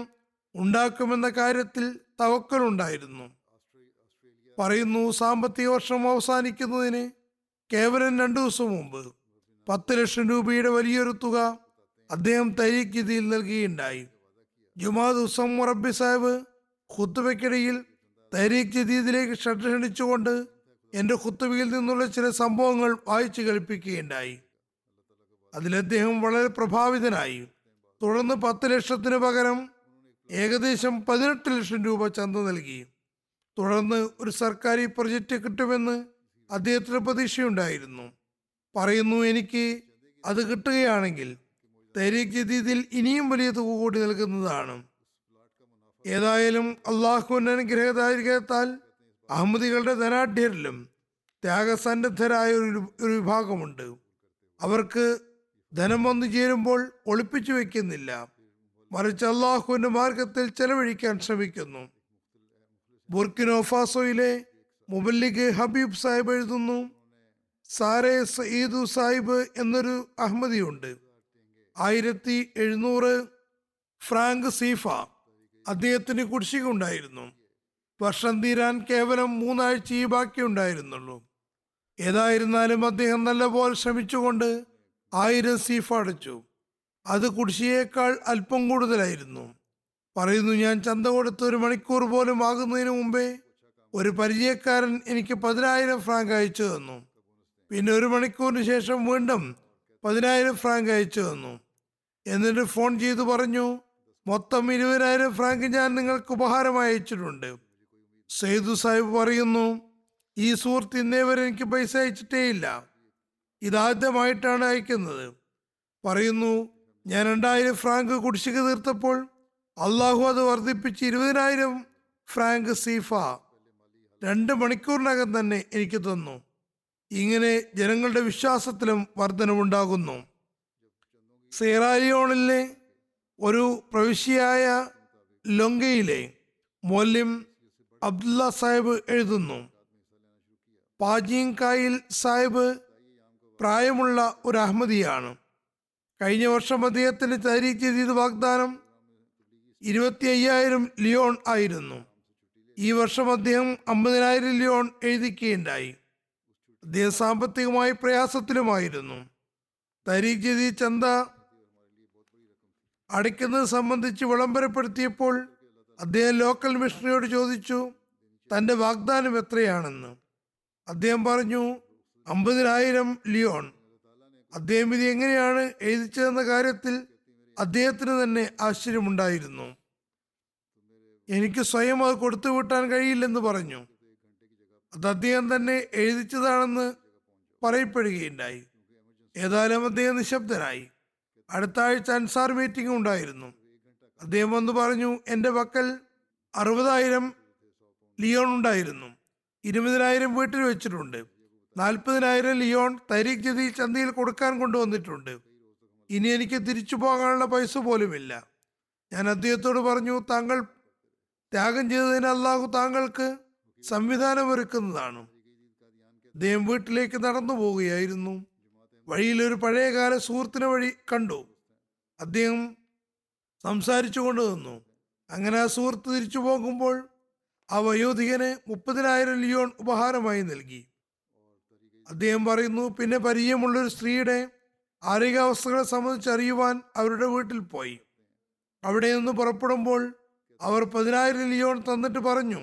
ഉണ്ടാക്കുമെന്ന കാര്യത്തിൽ തവക്കലുണ്ടായിരുന്നു. പറയുന്നു, സാമ്പത്തിക വർഷം അവസാനിക്കുന്നതിന് കേവലം 2 ദിവസം മുമ്പ് 10 ലക്ഷം രൂപയുടെ വലിയൊരു തുക അദ്ദേഹം തരീഖ് ജദീദിൽ നൽകുകയുണ്ടായി. ജുമാ ദിവസം മുറബി സാഹിബ് ഖുത്ബയ്ക്കിടയിൽ തരീഖ് ജദീദിലേക്ക് ശ്രദ്ധ ക്ഷണിച്ചുകൊണ്ട് എൻ്റെ ഖുത്ബയിൽ നിന്നുള്ള ചില സംഭവങ്ങൾ വായിച്ചു കേൾപ്പിക്കുകയുണ്ടായി. അതിലദ്ദേഹം വളരെ പ്രഭാവിതനായി. തുടർന്ന് 10 ലക്ഷത്തിന് പകരം ഏകദേശം 18 ലക്ഷം രൂപ ചന്ത നൽകി. തുടർന്ന് ഒരു സർക്കാർ പ്രൊജക്റ്റ് കിട്ടുമെന്ന് അദ്ദേഹത്തിന് പ്രതീക്ഷയുണ്ടായിരുന്നു. പറയുന്നു, എനിക്ക് അത് കിട്ടുകയാണെങ്കിൽ തരീഖ് ജദീദിൽ ഇനിയും വലിയ തുക കൂടി നൽകുന്നതാണ്. ഏതായാലും അള്ളാഹുവിൻ്റെ അനുഗ്രഹത്താൽ അഹമ്മദികളുടെ ധനാഢ്യരിലും ത്യാഗസന്നദ്ധരായ ഒരു വിഭാഗമുണ്ട്. അവർക്ക് ധനം വന്നു ചേരുമ്പോൾ ഒളിപ്പിച്ചു വയ്ക്കുന്നില്ല, മറിച്ച് അള്ളാഹുവിൻ്റെ മാർഗത്തിൽ ചെലവഴിക്കാൻ ശ്രമിക്കുന്നു. ബുർക്കിനോഫാസോയിലെ മുബല്ലിഗ് ഹബീബ് സാഹിബ് എഴുതുന്നു, സാരേ സയീദു സാഹിബ് എന്നൊരു അഹമ്മദിയുണ്ട്. 1700 ഫ്രാങ്ക് സീഫ അദ്ദേഹത്തിന് കുടിശ്ശിക ഉണ്ടായിരുന്നു. വർഷം തീരാൻ കേവലം 3 ആഴ്ച ബാക്കിയുണ്ടായിരുന്നുള്ളൂ. ഏതായിരുന്നാലും അദ്ദേഹം നല്ലപോലെ ശ്രമിച്ചുകൊണ്ട് 1000 സീഫ അടച്ചു. അത് കുടിശ്ശിയേക്കാൾ അല്പം കൂടുതലായിരുന്നു. പറയുന്നു, ഞാൻ ചന്ത കൊടുത്ത് 1 മണിക്കൂർ പോലും ആകുന്നതിന് മുമ്പേ ഒരു പരിചയക്കാരൻ എനിക്ക് 10,000 ഫ്രാങ്ക് അയച്ചു തന്നു. പിന്നെ 1 മണിക്കൂറിന് ശേഷം വീണ്ടും 10,000 ഫ്രാങ്ക് അയച്ചു തന്നു. എന്നിട്ട് ഫോൺ ചെയ്ത് പറഞ്ഞു, മൊത്തം 20,000 ഫ്രാങ്ക് ഞാൻ നിങ്ങൾക്ക് ഉപഹാരമായി അയച്ചിട്ടുണ്ട്. സെയ്ദു സാഹിബ് പറയുന്നു, ഈ സുഹൃത്ത് ഇന്നേ വരെ എനിക്ക് പൈസ അയച്ചിട്ടേയില്ല, ഇതാദ്യമായിട്ടാണ് അയക്കുന്നത്. പറയുന്നു, ഞാൻ 2000 ഫ്രാങ്ക് കുടിശ്ശിക തീർത്തപ്പോൾ അള്ളാഹു അത് വർദ്ധിപ്പിച്ച് 20,000 ഫ്രാങ്ക് സീഫ 2 മണിക്കൂറിനകം തന്നെ എനിക്ക് തന്നു. ഇങ്ങനെ ജനങ്ങളുടെ വിശ്വാസത്തിലും വർധനവുണ്ടാകുന്നു. സീറാലിയോണിലെ ഒരു പ്രവിശ്യയായ ലൊങ്കയിലെ മൊല്ലിം അബ്ദുള്ള സാഹിബ് എഴുതുന്നു, പാജീങ്കായിൽ സാഹിബ് പ്രായമുള്ള ഒരു അഹമ്മദിയാണ്. കഴിഞ്ഞ വർഷം അദ്ദേഹത്തിന് തരീഖ് ജദീദ് വാഗ്ദാനം 25,000 ലിയോൺ ആയിരുന്നു. ഈ വർഷം അദ്ദേഹം 50,000 ലിയോൺ എഴുതിക്കുകയുണ്ടായി. അദ്ദേഹം സാമ്പത്തികമായി പ്രയാസത്തിലുമായിരുന്നു. തരീഖ് ജദീദ് ചന്ത അടയ്ക്കുന്നത് സംബന്ധിച്ച് വിളംബരപ്പെടുത്തിയപ്പോൾ അദ്ദേഹം ലോക്കൽ മിഷണറിയോട് ചോദിച്ചു തൻ്റെ വാഗ്ദാനം എത്രയാണെന്ന്. അദ്ദേഹം പറഞ്ഞു 50,000 ലിയോൺ. അദ്ദേഹം ഇത് എങ്ങനെയാണ് എഴുതിച്ചതെന്ന കാര്യത്തിൽ അദ്ദേഹത്തിന് തന്നെ ആശ്ചര്യമുണ്ടായിരുന്നു. എനിക്ക് സ്വയം അത് കൊടുത്തു വിട്ടാൻ കഴിയില്ലെന്ന് പറഞ്ഞു. അത് അദ്ദേഹം തന്നെ എഴുതിച്ചതാണെന്ന് പറയപ്പെടുകയുണ്ടായി. ഏതായാലും അദ്ദേഹം നിശബ്ദനായി. അടുത്ത ആഴ്ച അൻസാർ മീറ്റിംഗ് ഉണ്ടായിരുന്നു. അദ്ദേഹം വന്ന് പറഞ്ഞു, എൻ്റെ പക്കൽ 60,000 ലിയോൺ ഉണ്ടായിരുന്നു, 20,000 വീട്ടിൽ വെച്ചിട്ടുണ്ട്, 40,000 ലിയോൺ തരീഖ് ജദീദ് ചന്തയിൽ കൊടുക്കാൻ കൊണ്ടുവന്നിട്ടുണ്ട്. ഇനി എനിക്ക് തിരിച്ചു പോകാനുള്ള പൈസ പോലുമില്ല. ഞാൻ അദ്ദേഹത്തോട് പറഞ്ഞു, താങ്കൾ ത്യാഗം ചെയ്തതിന് അള്ളാഹു താങ്കൾക്ക് സംവിധാനമൊരുക്കുന്നതാണ്. അദ്ദേഹം വീട്ടിലേക്ക് നടന്നു പോവുകയായിരുന്നു. വഴിയിലൊരു പഴയകാല സുഹൃത്തിനെ കണ്ടു. അദ്ദേഹം സംസാരിച്ചു കൊണ്ടു നിന്നു. അങ്ങനെ ആ സുഹൃത്ത് തിരിച്ചു പോകുമ്പോൾ ആ വയോധികന് 30,000 ലിയോൺ ഉപഹാരമായി നൽകി. അദ്ദേഹം പറയുന്നു, പിന്നെ പരിചയമുള്ളൊരു സ്ത്രീയുടെ ആരോഗ്യാവസ്ഥകളെ സംബന്ധിച്ചറിയുവാൻ അവരുടെ വീട്ടിൽ പോയി. അവിടെ നിന്ന് പുറപ്പെടുമ്പോൾ അവർ 10,000 ലിയോൺ തന്നിട്ട് പറഞ്ഞു,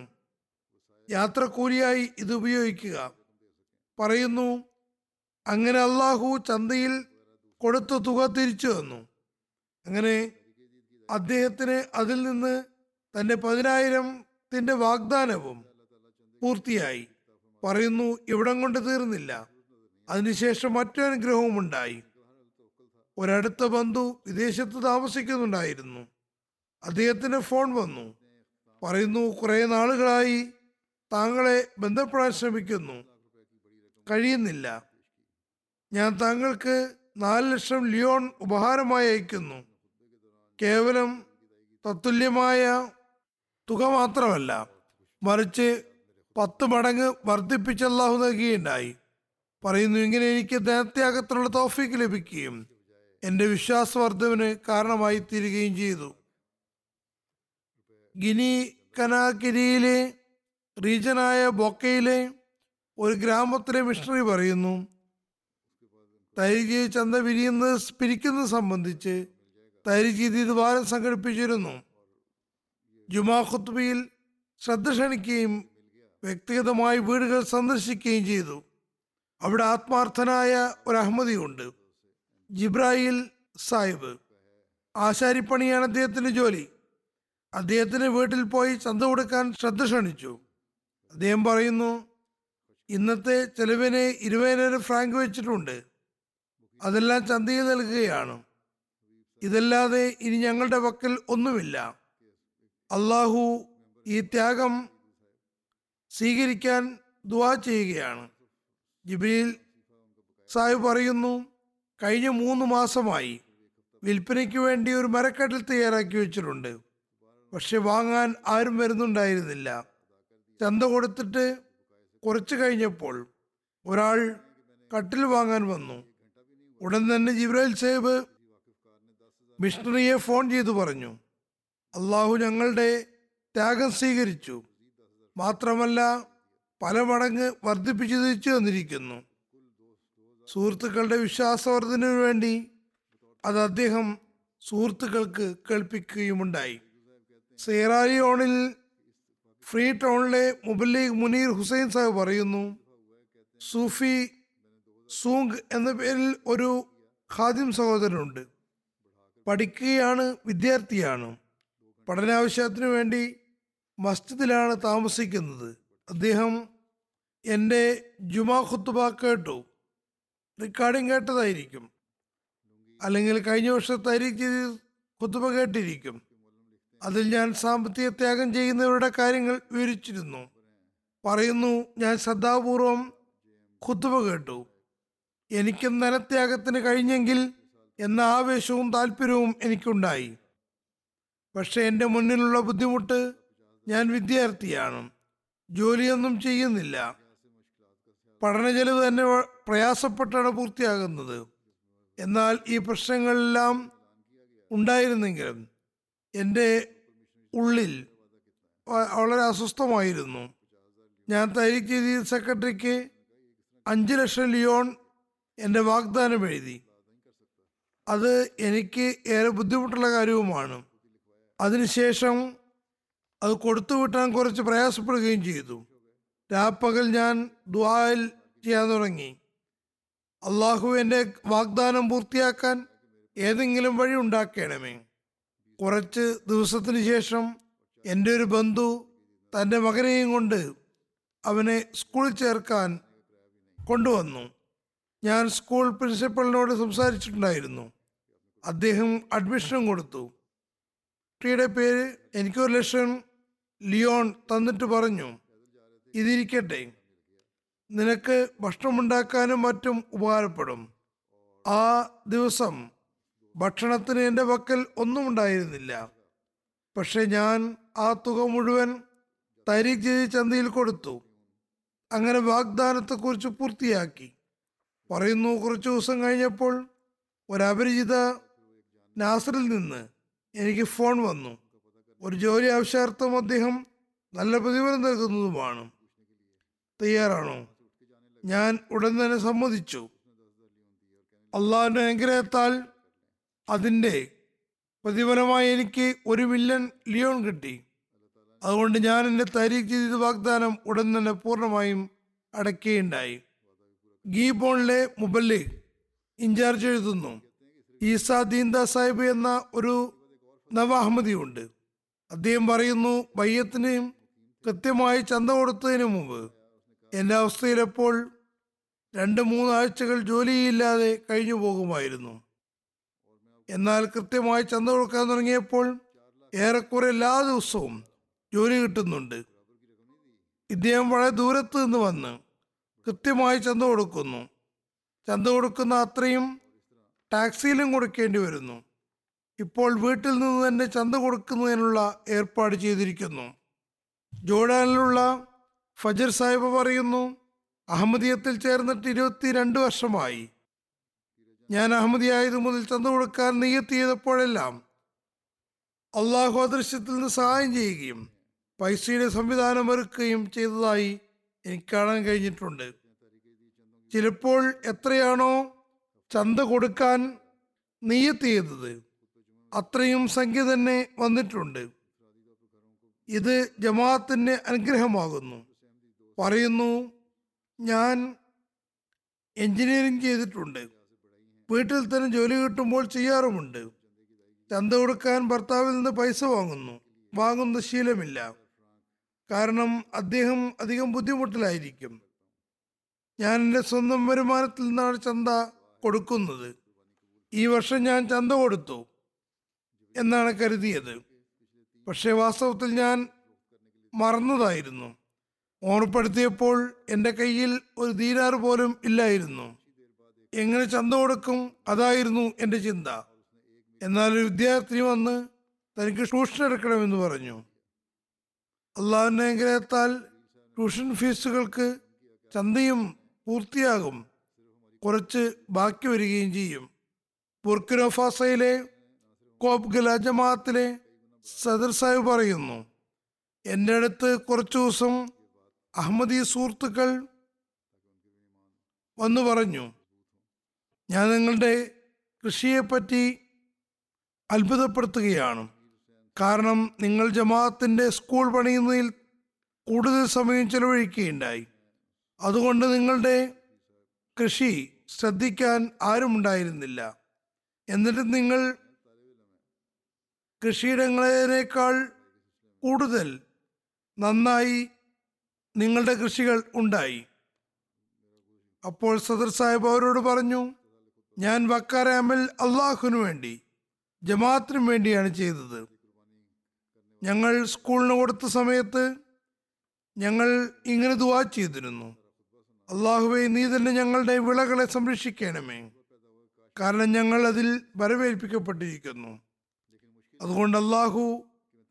യാത്രക്കൂലിയായി ഇത് ഉപയോഗിക്കുക. പറയുന്നു, അങ്ങനെ അള്ളാഹു ചന്തയിൽ കൊടുത്ത തുക തിരിച്ചു തന്നു. അങ്ങനെ അദ്ദേഹത്തിന് അതിൽ നിന്ന് തൻ്റെ 10,000ത്തിൻ്റെ വാഗ്ദാനവും പൂർത്തിയായി. പറയുന്നു, ഇവിടം കൊണ്ട് തീർന്നില്ല, അതിനുശേഷം മറ്റൊരനുഗ്രഹവും ഉണ്ടായി. ഒരടുത്ത ബന്ധു വിദേശത്ത് താമസിക്കുന്നുണ്ടായിരുന്നു. അദ്ദേഹത്തിന് ഫോൺ വന്നു. പറയുന്നു, കുറേ നാളുകളായി താങ്കളെ ബന്ധപ്പെടാൻ ശ്രമിക്കുന്നു, കഴിയുന്നില്ല. ഞാൻ താങ്കൾക്ക് 4 ലക്ഷം ലിയോൺ ഉപഹാരമായി അയക്കുന്നു. കേവലം തത്തുല്യമായ തുക മാത്രമല്ല, മറിച്ച് 10 മടങ്ങ് വർദ്ധിപ്പിച്ച് അള്ളാഹു നൽകുകയുണ്ടായി. പറയുന്നു, ഇങ്ങനെ എനിക്ക് ധനത്യാഗത്തിനുള്ള തൗഫീക്ക് ലഭിക്കുകയും എൻ്റെ വിശ്വാസവർദ്ധവിന് കാരണമായി തീരുകയും ചെയ്തു. ഗിനി കനാകിരിയിലെ റീജനായ ബൊക്കയിലെ ഒരു ഗ്രാമത്തിലെ മിഷണറി പറയുന്നു, തരീഖ് ചന്ത പിരിക്കുന്നത് സംബന്ധിച്ച് തരീഖ് ജദീദ് വാരം സംഘടിപ്പിച്ചിരുന്നു. ജുമാ ഖുത്ബയിൽ ശ്രദ്ധ ക്ഷണിക്കുകയും വ്യക്തിഗതമായി വീടുകൾ സന്ദർശിക്കുകയും ചെയ്തു. അവിടെ ആത്മാർത്ഥനായ ഒരു അഹമ്മദിയുണ്ട്, ജിബ്രായിൽ സാഹിബ്. ആശാരിപ്പണിയാണ് അദ്ദേഹത്തിൻ്റെ ജോലി. അദ്ദേഹത്തിൻ്റെ വീട്ടിൽ പോയി ചന്ത കൊടുക്കാൻ ശ്രദ്ധ ക്ഷണിച്ചു. അദ്ദേഹം പറയുന്നു, ഇന്നത്തെ ചെലവിന് 20,000 ഫ്രാങ്ക് വെച്ചിട്ടുണ്ട്. അതെല്ലാം ചന്തയിൽ നൽകുകയാണ്. ഇതല്ലാതെ ഇനി ഞങ്ങളുടെ പക്കൽ ഒന്നുമില്ല. അള്ളാഹു ഈ ത്യാഗം സ്വീകരിക്കാൻ ദുആ ചെയ്യുകയാണ്. ജിബ്രീൽ സാഹിബ് പറയുന്നു, കഴിഞ്ഞ 3 മാസമായി വിൽപ്പനയ്ക്ക് വേണ്ടി ഒരു മരക്കട്ടിൽ തയ്യാറാക്കി വെച്ചിട്ടുണ്ട്. പക്ഷെ വാങ്ങാൻ ആരും വരുന്നുണ്ടായിരുന്നില്ല. ചന്ത കൊടുത്തിട്ട് കുറച്ച് കഴിഞ്ഞപ്പോൾ ഒരാൾ കട്ടിൽ വാങ്ങാൻ വന്നു. ഉടൻ തന്നെ ജിബ്രീൽ സാഹിബ് മിഷണറിയെ ഫോൺ ചെയ്തു പറഞ്ഞു, അള്ളാഹു ഞങ്ങളുടെ ത്യാഗം സ്വീകരിച്ചു, മാത്രമല്ല പല മടങ്ങ് വർദ്ധിപ്പിച്ചു തിരിച്ചു തന്നിരിക്കുന്നു. സുഹൃത്തുക്കളുടെ വിശ്വാസവർദ്ധനു വേണ്ടി അത് അദ്ദേഹം സുഹൃത്തുക്കൾക്ക് കേൾപ്പിക്കുകയുമുണ്ടായി. സേറാലിയോണിൽ ഫ്രീ ടൗണിലെ മുബല്ലിഗ് മുനീർ ഹുസൈൻ സാഹിബ് പറയുന്നു, സൂഫി സൂങ് എന്ന പേരിൽ ഒരു ഖാദിം സഹോദരനുണ്ട്. പഠിക്കുകയാണ്, വിദ്യാർത്ഥിയാണ്. പഠനാവശ്യത്തിനു വേണ്ടി മസ്ജിദിലാണ് താമസിക്കുന്നത്. അദ്ദേഹം എൻ്റെ ജുമാ ഖുത്ബ കേട്ടു. റെക്കോർഡിങ് കേട്ടതായിരിക്കും, അല്ലെങ്കിൽ കഴിഞ്ഞ വർഷത്തായിരിക്കും ഖുത്ബ കേട്ടിരിക്കും. അതിൽ ഞാൻ സാമ്പത്തിക ത്യാഗം ചെയ്യുന്നവരുടെ കാര്യങ്ങൾ വിവരിച്ചിരുന്നു. പറയുന്നു, ഞാൻ ശ്രദ്ധാപൂർവം ഖുത്ബ കേട്ടു. എനിക്കും ധനത്യാഗത്തിന് കഴിഞ്ഞെങ്കിൽ എന്ന ആവേശവും താല്പര്യവും എനിക്കുണ്ടായി. പക്ഷേ എൻ്റെ മുന്നിലുള്ള ബുദ്ധിമുട്ട്, ഞാൻ വിദ്യാർത്ഥിയാണ്, ജോലിയൊന്നും ചെയ്യുന്നില്ല, പഠന ചെലവ് തന്നെ പ്രയാസപ്പെട്ടാണ് പൂർത്തിയാകുന്നത്. എന്നാൽ ഈ പ്രശ്നങ്ങളെല്ലാം ഉണ്ടായിരുന്നെങ്കിലും എൻ്റെ ഉള്ളിൽ വളരെ അസ്വസ്ഥമായിരുന്നു. ഞാൻ തരീഖ് ജദീദ് സെക്രട്ടറിക്ക് 5 ലക്ഷം ലിയോൺ എൻ്റെ വാഗ്ദാനം എഴുതി. അത് എനിക്ക് ഏറെ ബുദ്ധിമുട്ടുള്ള കാര്യവുമാണ്. അതിനുശേഷം അത് കൊടുത്തുവിട്ടാൻ കുറച്ച് പ്രയാസപ്പെടുകയും ചെയ്തു. രാപ്പകൽ ഞാൻ ദുആയിൽ ചെയ്യാൻ തുടങ്ങി, അള്ളാഹു എൻ്റെ വാഗ്ദാനം പൂർത്തിയാക്കാൻ ഏതെങ്കിലും വഴി ഉണ്ടാക്കണമേ. കുറച്ച് ദിവസത്തിന് ശേഷം എൻ്റെ ഒരു ബന്ധു തൻ്റെ മകനെയും കൊണ്ട് അവനെ സ്കൂളിൽ ചേർക്കാൻ കൊണ്ടുവന്നു. ഞാൻ സ്കൂൾ പ്രിൻസിപ്പലിനോട് സംസാരിച്ചിട്ടുണ്ടായിരുന്നു. അദ്ദേഹം അഡ്മിഷനും കൊടുത്തു. കുട്ടിയുടെ പേര് എനിക്ക് 1 ലക്ഷം ലിയോൺ തന്നിട്ട് പറഞ്ഞു, ഇതിരിക്കട്ടെ, നിനക്ക് ഭക്ഷണമുണ്ടാക്കാനും മറ്റും ഉപകാരപ്പെടും. ആ ദിവസം ഭക്ഷണത്തിന് എൻ്റെ പക്കൽ ഒന്നും ഉണ്ടായിരുന്നില്ല. പക്ഷെ ഞാൻ ആ തുക മുഴുവൻ തരീഖ് ജദീദ് ചന്തയിൽ കൊടുത്തു. അങ്ങനെ വാഗ്ദാനത്തെക്കുറിച്ച് പൂർത്തിയാക്കി. പറയുന്നു, കുറച്ച് ദിവസം കഴിഞ്ഞപ്പോൾ ഒരപരിചിത നാസറിൽ നിന്ന് എനിക്ക് ഫോൺ വന്നു. ഒരു ജോലി ആവശ്യാർത്ഥം അദ്ദേഹം നല്ല പ്രതിഫലം നൽകുന്നതുമാണ്. തയ്യാറാണോ? ഞാൻ ഉടൻ തന്നെ സമ്മതിച്ചു. അള്ളാഹുവിൻ്റെ അനുഗ്രഹത്താൽ അതിൻ്റെ പ്രതിഫലമായി എനിക്ക് 1 മില്യൺ ലിയോൺ കിട്ടി. അതുകൊണ്ട് ഞാൻ എൻ്റെ തരീഖ് ജദീദ് വാഗ്ദാനം ഉടൻ തന്നെ പൂർണ്ണമായും അടയ്ക്കുകയുണ്ടായി. ഗീബോണിലെ മുബല്ലിഗ് ഇൻചാർജ് എഴുതുന്നു, ഈസാ ദീന്ദാ സാഹിബ് എന്ന ഒരു നവ അഹമ്മദിയുണ്ട്. അദ്ദേഹം പറയുന്നു, ബയ്യത്തിന് കൃത്യമായി ചന്ത കൊടുത്തതിന് മുമ്പ് എൻ്റെ അവസ്ഥയിലെപ്പോൾ 2-3 ആഴ്ചകൾ ജോലിയില്ലാതെ കഴിഞ്ഞു പോകുമായിരുന്നു. എന്നാൽ കൃത്യമായി ചന്ത കൊടുക്കാൻ തുടങ്ങിയപ്പോൾ ഏറെക്കുറെ എല്ലാ ദിവസവും ജോലി കിട്ടുന്നുണ്ട്. ഇദ്ദേഹം വളരെ ദൂരത്ത് നിന്ന് വന്ന് കൃത്യമായി ചന്ത കൊടുക്കുന്നു. ചന്ത കൊടുക്കുന്ന അത്രയും ടാക്സിയിലും കൊടുക്കേണ്ടി വരുന്നു. ഇപ്പോൾ വീട്ടിൽ നിന്ന് തന്നെ ചന്ത കൊടുക്കുന്നതിനുള്ള ഏർപ്പാട് ചെയ്തിരിക്കുന്നു. ജോർഡാനിലുള്ള ഫജർ സാഹിബ് പറയുന്നു, അഹമ്മദിയത്തിൽ ചേർന്നിട്ട് 22 വർഷമായി. ഞാൻ അഹമ്മദിയായതു മുതൽ ചന്ത കൊടുക്കാൻ നിയ്യത്ത് ചെയ്തപ്പോഴെല്ലാം അള്ളാഹു അദൃശ്യത്തിൽ നിന്ന് സഹായം ചെയ്യുകയും പൈസയുടെ സംവിധാനമൊരുക്കുകയും ചെയ്തതായി എനിക്ക് കാണാൻ കഴിഞ്ഞിട്ടുണ്ട്. ചിലപ്പോൾ എത്രയാണോ ചന്ത കൊടുക്കാൻ നിയ്യത്ത് ചെയ്തത് അത്രയും സംഖ്യ തന്നെ വന്നിട്ടുണ്ട്. ഇത് ജമാഅത്തിൻ്റെ അനുഗ്രഹമാകുന്നു. പറയുന്നു, ഞാൻ എൻജിനീയറിംഗ് ചെയ്തിട്ടുണ്ട്. വീട്ടിൽ തന്നെ ജോലി കിട്ടുമ്പോൾ ചെയ്യാറുമുണ്ട്. ചന്ത കൊടുക്കാൻ ഭർത്താവിൽ നിന്ന് പൈസ വാങ്ങുന്ന ശീലമില്ല. കാരണം അദ്ദേഹം അധികം ബുദ്ധിമുട്ടിലായിരിക്കും. ഞാൻ എൻ്റെ സ്വന്തം വരുമാനത്തിൽ നിന്നാണ് ചന്ത കൊടുക്കുന്നത്. ഈ വർഷം ഞാൻ ചന്ത കൊടുത്തു എന്നാണ് കരുതിയത്, പക്ഷേ വാസ്തവത്തിൽ ഞാൻ മറന്നതായിരുന്നു. ഓർപ്പെടുത്തിയപ്പോൾ എൻ്റെ കയ്യിൽ ഒരു ദീനാർ പോലും ഇല്ലായിരുന്നു. എങ്ങനെ ചന്ത കൊടുക്കും, അതായിരുന്നു എൻ്റെ ചിന്ത. എന്നാൽ ഒരു വിദ്യാർത്ഥിനി വന്ന് തനിക്ക് ട്യൂഷൻ എടുക്കണമെന്ന് പറഞ്ഞു. അള്ളാഹുവിൻ്റെ അനുഗ്രഹത്താൽ ട്യൂഷൻ ഫീസുകൾക്ക് ചന്തയും പൂർത്തിയാകും, കുറച്ച് ബാക്കി വരികയും ചെയ്യും. ബുർക്കിന ഫാസയിലെ കോപ് ഗല ജമാഅത്തിലെ സദർ സാഹിബ് പറയുന്നു, എൻ്റെ അടുത്ത് കുറച്ചു ദിവസം അഹമ്മദീ സുഹൃത്തുക്കൾ വന്നു പറഞ്ഞു, ഞാൻ നിങ്ങളുടെ കൃഷിയെപ്പറ്റി അത്ഭുതപ്പെടുത്തുകയാണ്. കാരണം നിങ്ങൾ ജമാഅത്തിൻ്റെ സ്കൂൾ പണിയുന്നതിൽ കൂടുതൽ സമയം ചെലവഴിക്കുകയുണ്ടായി. അതുകൊണ്ട് നിങ്ങളുടെ കൃഷി ശ്രദ്ധിക്കാൻ ആരുമുണ്ടായിരുന്നില്ല. എന്നിട്ട് നിങ്ങൾ കൃഷിയിടങ്ങളേക്കാൾ കൂടുതൽ നന്നായി നിങ്ങളുടെ കൃഷികൾ ഉണ്ടായി. അപ്പോൾ സദർ സാഹിബ് അവരോട് പറഞ്ഞു, ഞാൻ വക്കാരാമിൽ അള്ളാഹുവിനു വേണ്ടി ജമാഅത്തിനു വേണ്ടിയാണ് ചെയ്തത്. ഞങ്ങൾ സ്കൂളിന് കൊടുത്ത സമയത്ത് ഞങ്ങൾ ഇങ്ങനെ ദുആ ചെയ്തിരുന്നു, അള്ളാഹുവേ നീ തന്നെ ഞങ്ങളുടെ വിളകളെ സംരക്ഷിക്കണമേ, കാരണം ഞങ്ങൾ അതിൽ വരവേൽപ്പിക്കപ്പെട്ടിരിക്കുന്നു. അതുകൊണ്ട് അള്ളാഹു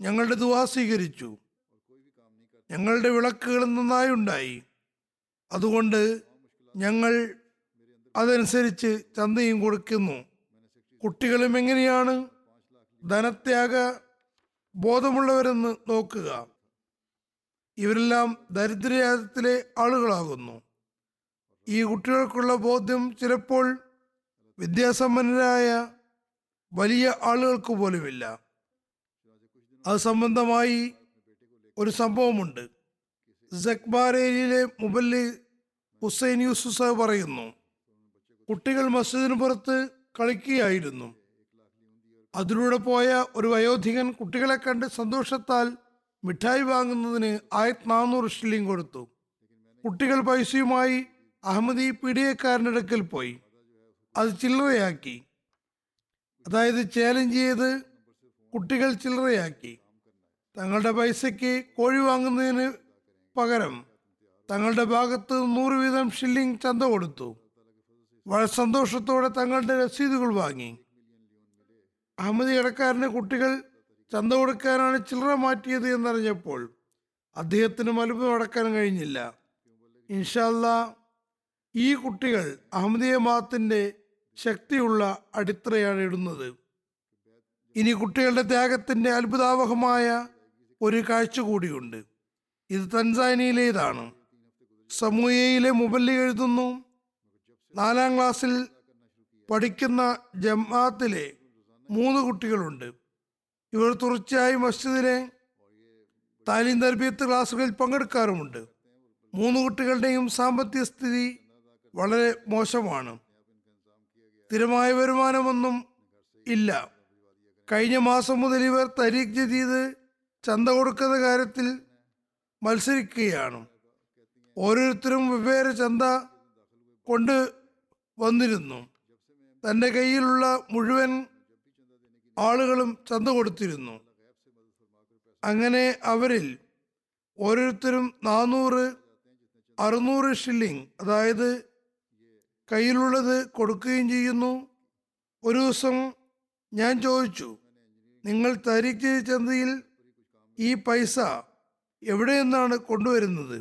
ഞങ്ങളുടെ ദുആ സ്വീകരിച്ചു. ഞങ്ങളുടെ വിളക്കുകൾ നന്നായി ഉണ്ടായി. അതുകൊണ്ട് ഞങ്ങൾ അതനുസരിച്ച് ചന്തയും കൊടുക്കുന്നു. കുട്ടികളും എങ്ങനെയാണ് ധനത്യാഗ ബോധമുള്ളവരെന്ന് നോക്കുക. ഇവരെല്ലാം ദരിദ്രരാജ്യത്തിലെ ആളുകളാകുന്നു. ഈ കുട്ടികൾക്കുള്ള ബോധ്യം ചിലപ്പോൾ വിദ്യാസമ്പന്നരായ വലിയ ആളുകൾക്ക് പോലുമില്ല. അത് സംബന്ധമായി ഒരു സംഭവമുണ്ട്. സക്ബാരേലിയിലെ മുബല്ലി ഹുസൈൻ യൂസുഫ് പറയുന്നു, കുട്ടികൾ മസ്ജിദിന് പുറത്ത് കളിക്കുകയായിരുന്നു. അതിലൂടെ പോയ ഒരു വയോധികൻ കുട്ടികളെ കണ്ട് സന്തോഷത്താൽ മിഠായി വാങ്ങുന്നതിന് 400 ഷില്ലിംഗ് കൊടുത്തു. കുട്ടികൾ പൈസയുമായി അഹമ്മദി പീഡിയക്കാരൻ്റെ അടുക്കൽ പോയി അത് ചില്ലറയാക്കി. അതായത് ചാലഞ്ച് ചെയ്ത് കുട്ടികൾ ചില്ലറയാക്കി. തങ്ങളുടെ പൈസയ്ക്ക് കോഴി വാങ്ങുന്നതിന് പകരം തങ്ങളുടെ ഭാഗത്ത് 100 വീതം ഷില്ലിംഗ് ചന്ത കൊടുത്തു. വളരെ സന്തോഷത്തോടെ തങ്ങളുടെ രസീതുകൾ വാങ്ങി. അഹമ്മദി ഇടക്കാരന് കുട്ടികൾ ചന്ത കൊടുക്കാനാണ് ചില്ലറ മാറ്റിയത് എന്നറിഞ്ഞപ്പോൾ അദ്ദേഹത്തിന് അത്ഭുതം അടക്കാൻ കഴിഞ്ഞില്ല. ഇൻഷാ അല്ലാഹ് ഈ കുട്ടികൾ അഹമ്മദീയ ജമാഅത്തിന്റെ ശക്തിയുള്ള അടിത്തറയാണ് ഇടുന്നത്. ഇനി കുട്ടികളുടെ ത്യാഗത്തിന്റെ അത്ഭുതാവഹമായ ഒരു കാഴ്ച കൂടിയുണ്ട്. ഇത് തൻസാനിയയിലേതാണ്. സമൂഹയിലെ മുബല്ലി എഴുതുന്നു, 4-ാം ക്ലാസ്സിൽ പഠിക്കുന്ന ജമാഅത്തിലെ 3 കുട്ടികളുണ്ട്. ഇവർ തുടർച്ചയായി മസ്ജിദിലെ താലീം തർബീയത്ത് ക്ലാസ്സുകളിൽ പങ്കെടുക്കാറുമുണ്ട്. 3 കുട്ടികളുടെയും സാമ്പത്തിക സ്ഥിതി വളരെ മോശമാണ്. സ്ഥിരമായ വരുമാനമൊന്നും ഇല്ല. കഴിഞ്ഞ മാസം മുതൽ ഇവർ തരീഖ് ജദീദ് ചന്ത കൊടുക്കുന്ന കാര്യത്തിൽ മത്സരിക്കുകയാണ്. ഓരോരുത്തരും വെവ്വേറെ ചന്ത കൊണ്ട് വന്നിരുന്നു. തൻ്റെ കയ്യിലുള്ള മുഴുവൻ ആളുകളും ചന്ത കൊടുത്തിരുന്നു. അങ്ങനെ അവരിൽ ഓരോരുത്തരും 400, 600 ഷില്ലിംഗ് അതായത് കയ്യിലുള്ളത് കൊടുക്കുകയും ചെയ്യുന്നു. ഒരു ദിവസം ഞാൻ ചോദിച്ചു, നിങ്ങൾ തരീഖ് ജദീദ് ചന്തയിൽ ഈ പൈസ എവിടെ നിന്നാണ് കൊണ്ടുവരുന്നത്?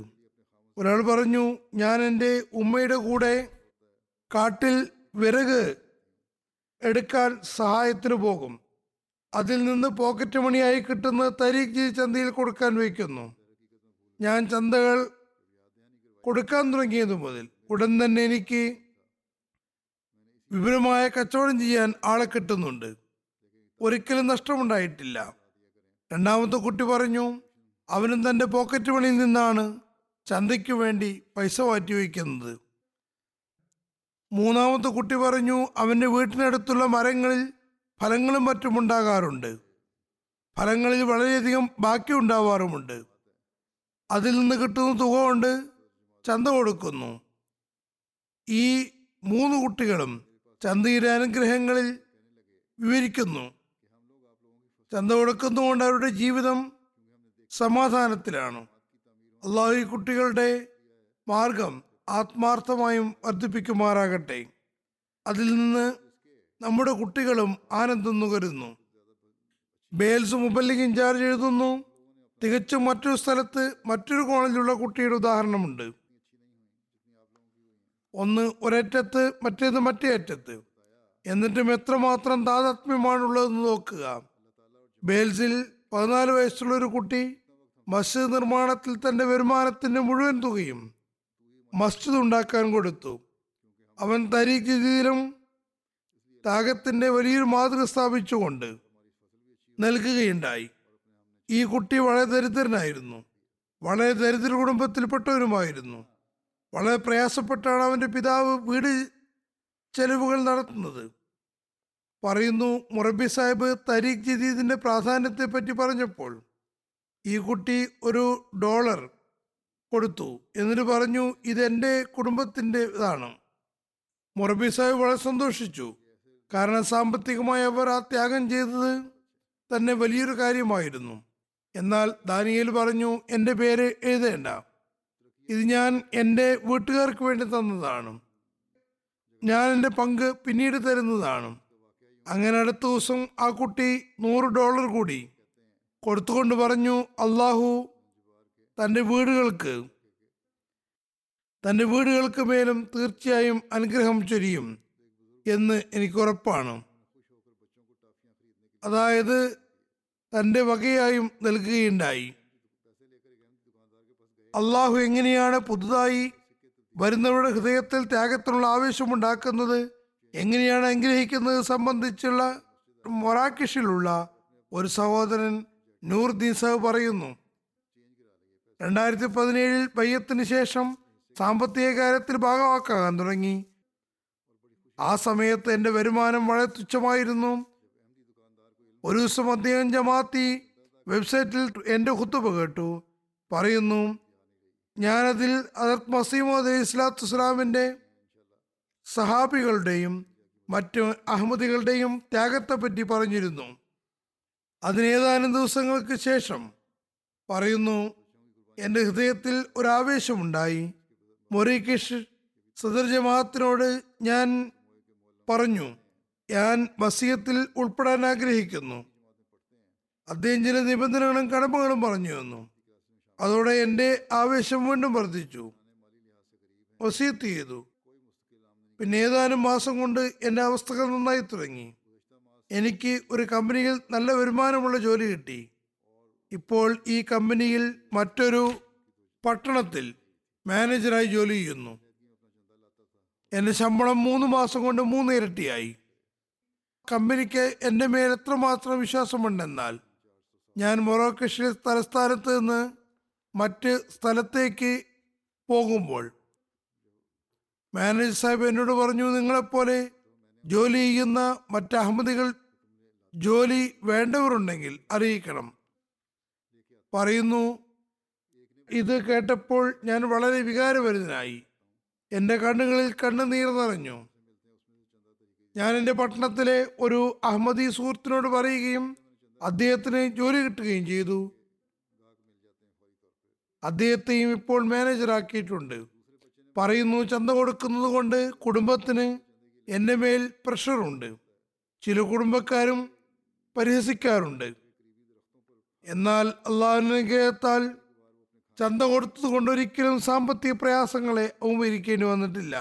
ഒരാൾ പറഞ്ഞു, ഞാൻ എൻ്റെ ഉമ്മയുടെ കൂടെ കാട്ടിൽ വിറക് എടുക്കാൻ സഹായത്തിന് പോകും. അതിൽ നിന്ന് പോക്കറ്റ് മണിയായി കിട്ടുന്ന തരീഖ് ജദീദ് ചന്തയിൽ കൊടുക്കാൻ വയ്ക്കുന്നു. ഞാൻ ചന്തകൾ കൊടുക്കാൻ തുടങ്ങിയത് മുതൽ ഉടൻ തന്നെ എനിക്ക് വിപുലമായ കച്ചവടം ചെയ്യാൻ ആളെ കിട്ടുന്നുണ്ട്. ഒരിക്കലും നഷ്ടമുണ്ടായിട്ടില്ല. 2-മത്തെ കുട്ടി പറഞ്ഞു, അവനും തൻ്റെ പോക്കറ്റ് മണിയിൽ നിന്നാണ് ചന്തയ്ക്ക് വേണ്ടി പൈസ മാറ്റിവെക്കുന്നത്. 3-മത്തെ കുട്ടി പറഞ്ഞു, അവൻ്റെ വീട്ടിനടുത്തുള്ള മരങ്ങളിൽ ഫലങ്ങളും മറ്റുമുണ്ടാകാറുണ്ട്. ഫലങ്ങളിൽ വളരെയധികം ബാക്കി ഉണ്ടാവാറുമുണ്ട്. അതിൽ നിന്ന് കിട്ടുന്ന തുക കൊണ്ട് ചന്ത കൊടുക്കുന്നു. ഈ 3 കുട്ടികളും ചന്തീരാനുഗ്രഹങ്ങളിൽ വിവരിക്കുന്നു. ചന്ത കൊടുക്കുന്നുകൊണ്ട് അവരുടെ ജീവിതം സമാധാനത്തിലാണ്. അള്ളാഹു ഈ കുട്ടികളുടെ മാർഗം ആത്മാർത്ഥമായും വർദ്ധിപ്പിക്കുമാറാകട്ടെ. അതിൽ നിന്ന് നമ്മുടെ കുട്ടികളും ആനന്ദം നുകരുന്നു. ബേൽസ് മുബല്ലിഗ് ഇൻചാർജ് എഴുതുന്നു, തികച്ചും മറ്റൊരു സ്ഥലത്ത് മറ്റൊരു കോളേജിലുള്ള കുട്ടിയുടെ ഉദാഹരണമുണ്ട്. ഒന്ന് ഒരറ്റത്ത്, മറ്റേത് മറ്റേ അറ്റത്ത്. എന്നിട്ടും എത്രമാത്രം താതാത്മ്യമാണുള്ളതെന്ന് നോക്കുക. ബേൽസിൽ 14 വയസ്സുള്ള ഒരു കുട്ടി മസ്ജിദ് നിർമ്മാണത്തിൽ തൻ്റെ വരുമാനത്തിൻ്റെ മുഴുവൻ തുകയും മസ്ജിദ് ഉണ്ടാക്കാൻ കൊടുത്തു. അവൻ തരീഖ് ജദീദിലും താഗത്തിൻ്റെ വലിയൊരു മാതൃക സ്ഥാപിച്ചുകൊണ്ട് നൽകുകയുണ്ടായി. ഈ കുട്ടി വളരെ ദരിദ്രനായിരുന്നു, വളരെ ദരിദ്ര കുടുംബത്തിൽപ്പെട്ടവനുമായിരുന്നു. വളരെ പ്രയാസപ്പെട്ടാണ് അവൻ്റെ പിതാവ് വീട് ചെലവുകൾ നടത്തുന്നത്. പറയുന്നു, മുറബി സാഹിബ് തരീഖ് ജദീദിൻ്റെ പ്രാധാന്യത്തെപ്പറ്റി പറഞ്ഞപ്പോൾ ഈ കുട്ടി ഒരു $1 കൊടുത്തു. എന്നിട്ട് പറഞ്ഞു, ഇതെൻ്റെ കുടുംബത്തിൻ്റെ ഇതാണ്. മുറബി സാഹിബ് വളരെ സന്തോഷിച്ചു. കാരണം സാമ്പത്തികമായി അവർ ആ ത്യാഗം ചെയ്തത് തന്നെ വലിയൊരു കാര്യമായിരുന്നു. എന്നാൽ ദാനിയേൽ പറഞ്ഞു, എൻ്റെ പേര് എഴുതേണ്ട, ഇത് ഞാൻ എൻ്റെ വീട്ടുകാർക്ക് വേണ്ടി തന്നതാണ്, ഞാൻ എൻ്റെ പങ്ക് പിന്നീട് തരുന്നതാണ്. അങ്ങനെ അടുത്ത ദിവസം ആ കുട്ടി $100 കൂടി കൊടുത്തുകൊണ്ട് പറഞ്ഞു, അള്ളാഹു തൻ്റെ വീടുകൾക്ക് മേലും തീർച്ചയായും അനുഗ്രഹം ചൊരിയും എന്ന് എനിക്കുറപ്പാണ്. അതായത് തൻ്റെ വകയായും നൽകുകയുണ്ടായി. അള്ളാഹു എങ്ങനെയാണ് പുതുതായി വരുന്നവരുടെ ഹൃദയത്തിൽ ത്യാഗത്തിനുള്ള ആവേശമുണ്ടാക്കുന്നത്, എങ്ങനെയാണ് അനുഗ്രഹിക്കുന്നത് സംബന്ധിച്ചുള്ള മൊറാക്കിഷിലുള്ള ഒരു സഹോദരൻ നൂർ ദീസാവ് പറയുന്നു, 2017 ബയ്യത്തിന് ശേഷം സാമ്പത്തിക കാര്യത്തിൽ ഭാഗവാക്കാകാൻ തുടങ്ങി. ആ സമയത്ത് എൻ്റെ വരുമാനം വളരെ തുച്ഛമായിരുന്നു. ഒരു ദിവസം അദ്ദേഹം ജമാഅത്തി വെബ്സൈറ്റിൽ എൻ്റെ ഖുതുബ കേട്ടു. പറയുന്നു, ഞാനതിൽ ഹദരത്ത് മസീഹ് മൗഊദ് ഇസ്ലാത്തു വസ്സലാമിൻ്റെ സഹാബികളുടെയും മറ്റു അഹമ്മദികളുടെയും ത്യാഗത്തെപ്പറ്റി പറഞ്ഞിരുന്നു. അതിനേതാനും ദിവസങ്ങൾക്ക് ശേഷം പറയുന്നു, എൻ്റെ ഹൃദയത്തിൽ ഒരാവേശമുണ്ടായി. മൊറീക്കീഷ് സദർ ജമാഅത്തിനോട് ഞാൻ പറഞ്ഞു, ഞാൻ വസീയത്തിൽ ഉൾപ്പെടാൻ ആഗ്രഹിക്കുന്നു. അദ്ദേഹം ചില നിബന്ധനകളും കടമ്പകളും പറഞ്ഞു തന്നു. അതോടെ എൻ്റെ ആവേശം വീണ്ടും വർദ്ധിച്ചു. വസീയത്ത് ചെയ്തു. പിന്നെ ഏതാനും മാസം കൊണ്ട് എൻ്റെ അവസ്ഥകൾ നന്നായി തുടങ്ങി. എനിക്ക് ഒരു കമ്പനിയിൽ നല്ല വരുമാനമുള്ള ജോലി കിട്ടി. ഇപ്പോൾ ഈ കമ്പനിയിൽ മറ്റൊരു പട്ടണത്തിൽ മാനേജറായി ജോലി ചെയ്യുന്നു. എൻ്റെ ശമ്പളം 3 മാസം കൊണ്ട് 3 ഇരട്ടിയായി. കമ്പനിക്ക് എൻ്റെ മേൽ എത്രമാത്രം വിശ്വാസമുണ്ടെന്നാൽ ഞാൻ മൊറോക്കോയിലെ തലസ്ഥാനത്ത് നിന്ന് മറ്റ് സ്ഥലത്തേക്ക് പോകുമ്പോൾ മാനേജർ സാഹിബ് എന്നോട് പറഞ്ഞു, നിങ്ങളെപ്പോലെ ജോലി ചെയ്യുന്ന മറ്റ് അഹമ്മദികൾ ജോലി വേണ്ടവരുണ്ടെങ്കിൽ അറിയിക്കണം. പറയുന്നു, ഇത് കേട്ടപ്പോൾ ഞാൻ വളരെ വികാരഭരിതനായി. എൻ്റെ കണ്ണുകളിൽ കണ്ണുനീർ നിറഞ്ഞു. ഞാൻ എൻ്റെ പട്ടണത്തിലെ ഒരു അഹമ്മദി സുഹൃത്തിനോട് പറയുകയും അദ്ദേഹത്തിന് ജോലി കിട്ടുകയും ചെയ്തു. അദ്ദേഹത്തെയും ഇപ്പോൾ മാനേജറാക്കിയിട്ടുണ്ട്. പറയുന്നു, ചന്ത കൊടുക്കുന്നത് കൊണ്ട് കുടുംബത്തിന് എൻ്റെ മേൽ പ്രഷറുണ്ട്. ചില കുടുംബക്കാരും പരിഹസിക്കാറുണ്ട്. എന്നാൽ അള്ളാഹുവിൻ്റെ അനുഗ്രഹത്താൽ ചന്ത കൊടുത്തത് കൊണ്ട് ഒരിക്കലും സാമ്പത്തിക പ്രയാസങ്ങളെ അഭിമുഖീകരിക്കേണ്ടി വന്നിട്ടില്ല.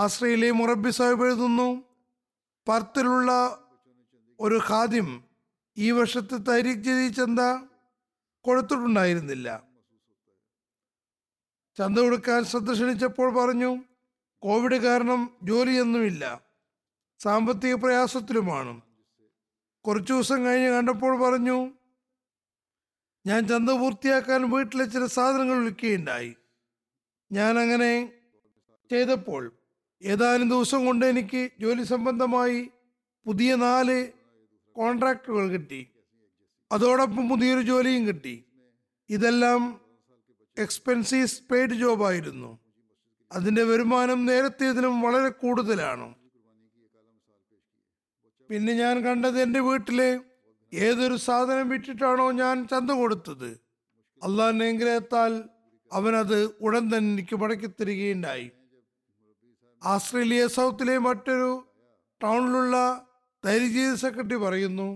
ആശ്രയിലെ മുറബി സാഹിബ് എഴുതുന്നു, പർത്തിലുള്ള ഒരു ഖാദിം ഈ വർഷത്തെ തരീഖ് ജദീദ് ചന്ത കൊടുത്തിട്ടുണ്ടായിരുന്നില്ല. ചന്ത കൊടുക്കാൻ ശ്രദ്ധ ക്ഷണിച്ചപ്പോൾ പറഞ്ഞു, കോവിഡ് കാരണം ജോലിയൊന്നുമില്ല, സാമ്പത്തിക പ്രയാസത്തിലുമാണ്. കുറച്ചു ദിവസം കഴിഞ്ഞ് കണ്ടപ്പോൾ പറഞ്ഞു, ഞാൻ ചന്ത പൂർത്തിയാക്കാൻ വീട്ടിലെ ചില സാധനങ്ങൾ വിൽക്കുകയുണ്ടായി. ഞാൻ അങ്ങനെ ചെയ്തപ്പോൾ ഏതാനും ദിവസം കൊണ്ട് എനിക്ക് ജോലി സംബന്ധമായി പുതിയ 4 കോൺട്രാക്റ്റുകൾ കിട്ടി. അതോടൊപ്പം പുതിയൊരു ജോലിയും കിട്ടി. ഇതെല്ലാം എക്സ്പെൻസീസ് പെയ്ഡ് ജോബായിരുന്നു. അതിന്റെ വരുമാനം നേരത്തേതിലും വളരെ കൂടുതലാണ്. പിന്നെ ഞാൻ കണ്ടത് എൻ്റെ വീട്ടിലെ ഏതൊരു സാധനം വിറ്റിട്ടാണോ ഞാൻ ചന്ത കൊടുത്തത്, അള്ളാന്റെ അനുഗ്രഹത്താൽ അവനത് ഉടൻ തന്നെ എനിക്ക് മടക്കി തരികയുണ്ടായി. ആസ്ട്രേലിയ സൗത്തിലെ മറ്റൊരു ടൗണിലുള്ള തൈരി ജീത് സെക്രട്ടറി പറയുന്നു,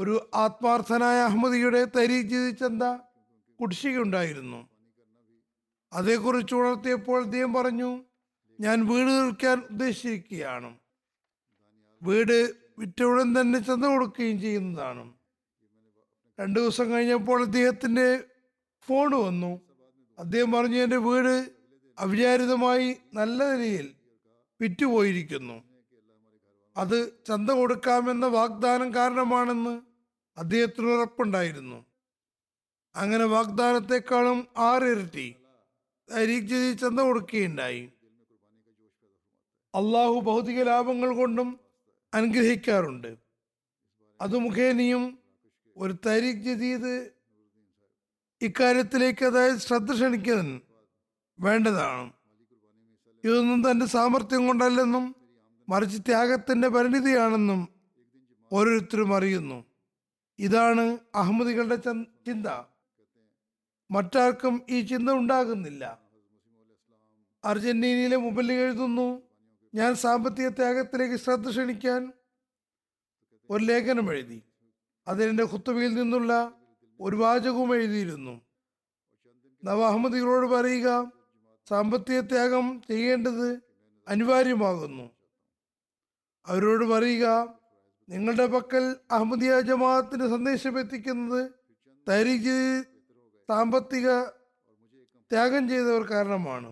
ഒരു ആത്മാർത്ഥനായ അഹമ്മദിയുടെ തൈരി ജീത് ചന്ത കുടിശ്ശികയുണ്ടായിരുന്നു. അതേക്കുറിച്ച് ഉണർത്തിയപ്പോൾ അദ്ദേഹം പറഞ്ഞു, ഞാൻ വീട് തീർക്കാൻ ഉദ്ദേശിക്കുകയാണ്, വീട് വിറ്റ ഉടൻ തന്നെ ചന്ത കൊടുക്കുകയും ചെയ്യുന്നതാണ്. 2 ദിവസം കഴിഞ്ഞപ്പോൾ അദ്ദേഹത്തിൻ്റെ ഫോൺ വന്നു. അദ്ദേഹം പറഞ്ഞു, എൻ്റെ വീട് അവിചാരിതമായി നല്ല നിലയിൽ വിറ്റുപോയിരിക്കുന്നു, അത് ചന്ത കൊടുക്കാമെന്ന വാഗ്ദാനം കാരണമാണെന്ന് അദ്ദേഹത്തിന് ഉറപ്പുണ്ടായിരുന്നു. അങ്ങനെ വാഗ്ദാനത്തെക്കാളും 6 ഇരട്ടി ചന്ത കൊടുക്കുകയുണ്ടായി. അള്ളാഹു ഭൗതിക ലാഭങ്ങൾ കൊണ്ടും അനുഗ്രഹിക്കാറുണ്ട്. അത് മുഖേനയും ഒരു താരിഖ് ജദീദ് ഇക്കാര്യത്തിലേക്ക്, അതായത് ശ്രദ്ധ ക്ഷണിക്കാൻ വേണ്ടതാണ്. ഇതൊന്നും തൻ്റെ സാമർഥ്യം കൊണ്ടല്ലെന്നും മറിച്ച് ത്യാഗത്തിൻ്റെ പരിണിതിയാണെന്നും ഓരോരുത്തരും അറിയുന്നു. ഇതാണ് അഹമ്മദികളുടെ ചിന്ത. മറ്റാർക്കും ഈ ചിന്ത ഉണ്ടാകുന്നില്ല. അർജന്റീനയിലെ മുബല്ലി എഴുതുന്നു, ഞാൻ സാമ്പത്തിക ത്യാഗത്തിലേക്ക് ശ്രദ്ധ ക്ഷണിക്കാൻ ഒരു ലേഖനം എഴുതി, അതിനെൻ്റെ ഖുത്ബയിൽ നിന്നുള്ള ഒരു വാചകവും എഴുതിയിരുന്നു. നവ അഹമ്മദികളോട് പറയുക, സാമ്പത്തിക ത്യാഗം ചെയ്യേണ്ടത് അനിവാര്യമാകുന്നു. അവരോട് പറയുക, നിങ്ങളുടെ പക്കൽ അഹമ്മദിയ ജമാഅത്തിന് സന്ദേശം എത്തിക്കുന്നത് തരീഖ് സാമ്പത്തിക ത്യാഗം ചെയ്തവർ കാരണമാണ്.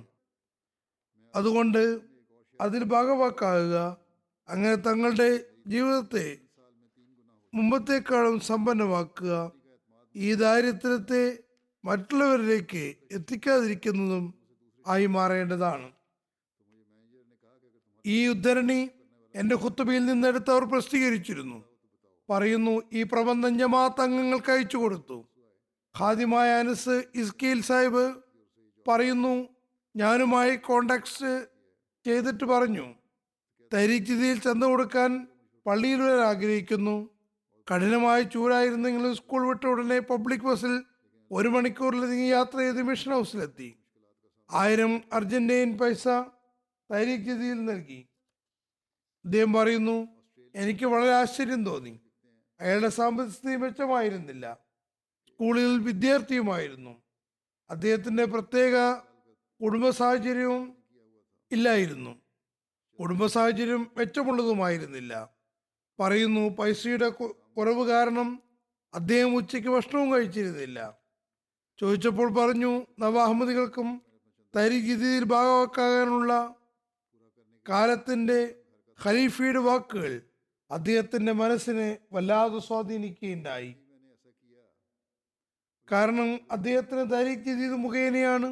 അതുകൊണ്ട് അതിൽ ഭാഗവാക്കാകുക. അങ്ങനെ തങ്ങളുടെ ജീവിതത്തെ മുമ്പത്തേക്കാളും സമ്പന്നമാക്കുക. ഈ ദാരിദ്ര്യത്തെ മറ്റുള്ളവരിലേക്ക് എത്തിക്കാതിരിക്കുന്നതും ആയി മാറേണ്ടതാണ്. ഈ ഉദ്ധരണി എൻ്റെ ഖുത്ബയിൽ നിന്നെടുത്ത് അവർ പ്രസിദ്ധീകരിച്ചിരുന്നു. പറയുന്നു, ഈ പ്രബന്ധം ജമാഅത്ത് അംഗങ്ങൾക്ക് അയച്ചു കൊടുത്തു. ഖാദിമായ അനസ് ഇസ്കീൽ സാഹിബ് പറയുന്നു, ഞാനുമായി കോണ്ടാക്ട് ചെയ്തിട്ട് പറഞ്ഞു, തരീഖിതിയിൽ ചന്ത കൊടുക്കാൻ പള്ളിയിൽ വരാൻ ആഗ്രഹിക്കുന്നു. കഠിനമായ ചൂടായിരുന്നെങ്കിലും സ്കൂൾ വിട്ട ഉടനെ പബ്ലിക് ബസ്സിൽ 1 മണിക്കൂറിലധികം യാത്ര ചെയ്ത് മിഷൻ ഹൗസിലെത്തി. 1000 അർജന്റീൻ പൈസ തരീഖ് ജദീദിൽ നൽകി. അദ്ദേഹം പറയുന്നു, എനിക്ക് വളരെ ആശ്ചര്യം തോന്നി. അയാളുടെ സാമ്പത്തിക മെച്ചമായിരുന്നില്ല, സ്കൂളിൽ വിദ്യാർത്ഥിയുമായിരുന്നു. അദ്ദേഹത്തിൻ്റെ പ്രത്യേക കുടുംബ സാഹചര്യവും ഇല്ലായിരുന്നു, കുടുംബ സാഹചര്യം മെച്ചമുള്ളതുമായിരുന്നില്ല. പറയുന്നു, പൈസയുടെ കുറവ് കാരണം അദ്ദേഹം ഉച്ചയ്ക്ക് ഭക്ഷണവും കഴിച്ചിരുന്നില്ല. ചോദിച്ചപ്പോൾ പറഞ്ഞു, നവ അഹമ്മദികൾക്കും തരീഖ് ജദീദിൽ ഭാഗവാക്കാകാനുള്ള കാലത്തിൻ്റെ ഖലീഫയുടെ വാക്കുകൾ അദ്ദേഹത്തിൻ്റെ മനസ്സിനെ വല്ലാതെ സ്വാധീനിക്കുകയുണ്ടായി. കാരണം അദ്ദേഹത്തിന് തരീഖ് ജദീദ് മുഖേനയാണ്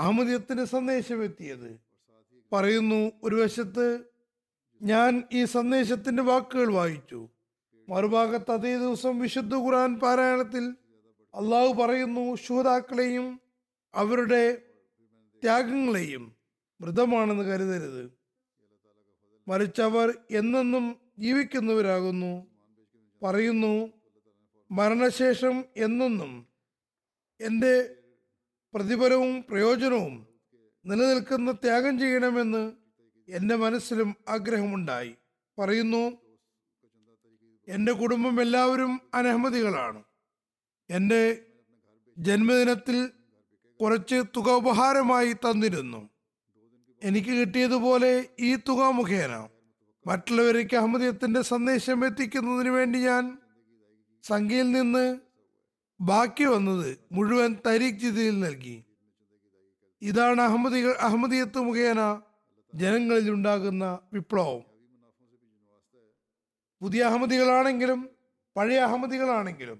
അഹമ്മദിയത്തിൻ്റെ സന്ദേശം എത്തിയത്. പറയുന്നു, ഒരു വശത്ത് ഞാൻ ഈ സന്ദേശത്തിൻ്റെ വാക്കുകൾ വായിച്ചു, മറുഭാഗത്ത് അതേ ദിവസം വിശുദ്ധ ഖുർആൻ പാരായണത്തിൽ അള്ളാഹു പറയുന്നു, ശുഹദാക്കളെയും അവരുടെ ത്യാഗങ്ങളെയും മൃതമാണെന്ന് കരുതരുത്, മറിച്ച് അവർ എന്നെന്നും ജീവിക്കുന്നവരാകുന്നു. പറയുന്നു, മരണശേഷം എന്നെന്നും എൻ്റെ പ്രതിഫലവും പ്രയോജനവും നിലനിൽക്കുന്ന ത്യാഗം ചെയ്യണമെന്ന് എൻ്റെ മനസ്സിലും ആഗ്രഹമുണ്ടായി. പറയുന്നു, എൻ്റെ കുടുംബം എല്ലാവരും അനഹമ്മദികളാണ്. എൻ്റെ ജന്മദിനത്തിൽ കുറച്ച് തുക ഉപഹാരമായി തന്നിരുന്നു. എനിക്ക് കിട്ടിയതുപോലെ ഈ തുക മുഖേന മറ്റുള്ളവർക്ക് അഹമ്മദിയത്തിൻ്റെ സന്ദേശം എത്തിക്കുന്നതിന് വേണ്ടി ഞാൻ സംഖ്യയിൽ നിന്ന് ബാക്കി വന്നത് മുഴുവൻ തരീഖ് ജിദ്ദിൽ നൽകി. ഇതാണ് അഹമ്മദിയത്ത് മുഖേന ജനങ്ങളിൽ ഉണ്ടാകുന്ന വിപ്ലവം. പുതിയ അഹമ്മദികളാണെങ്കിലും പഴയ അഹമ്മദികളാണെങ്കിലും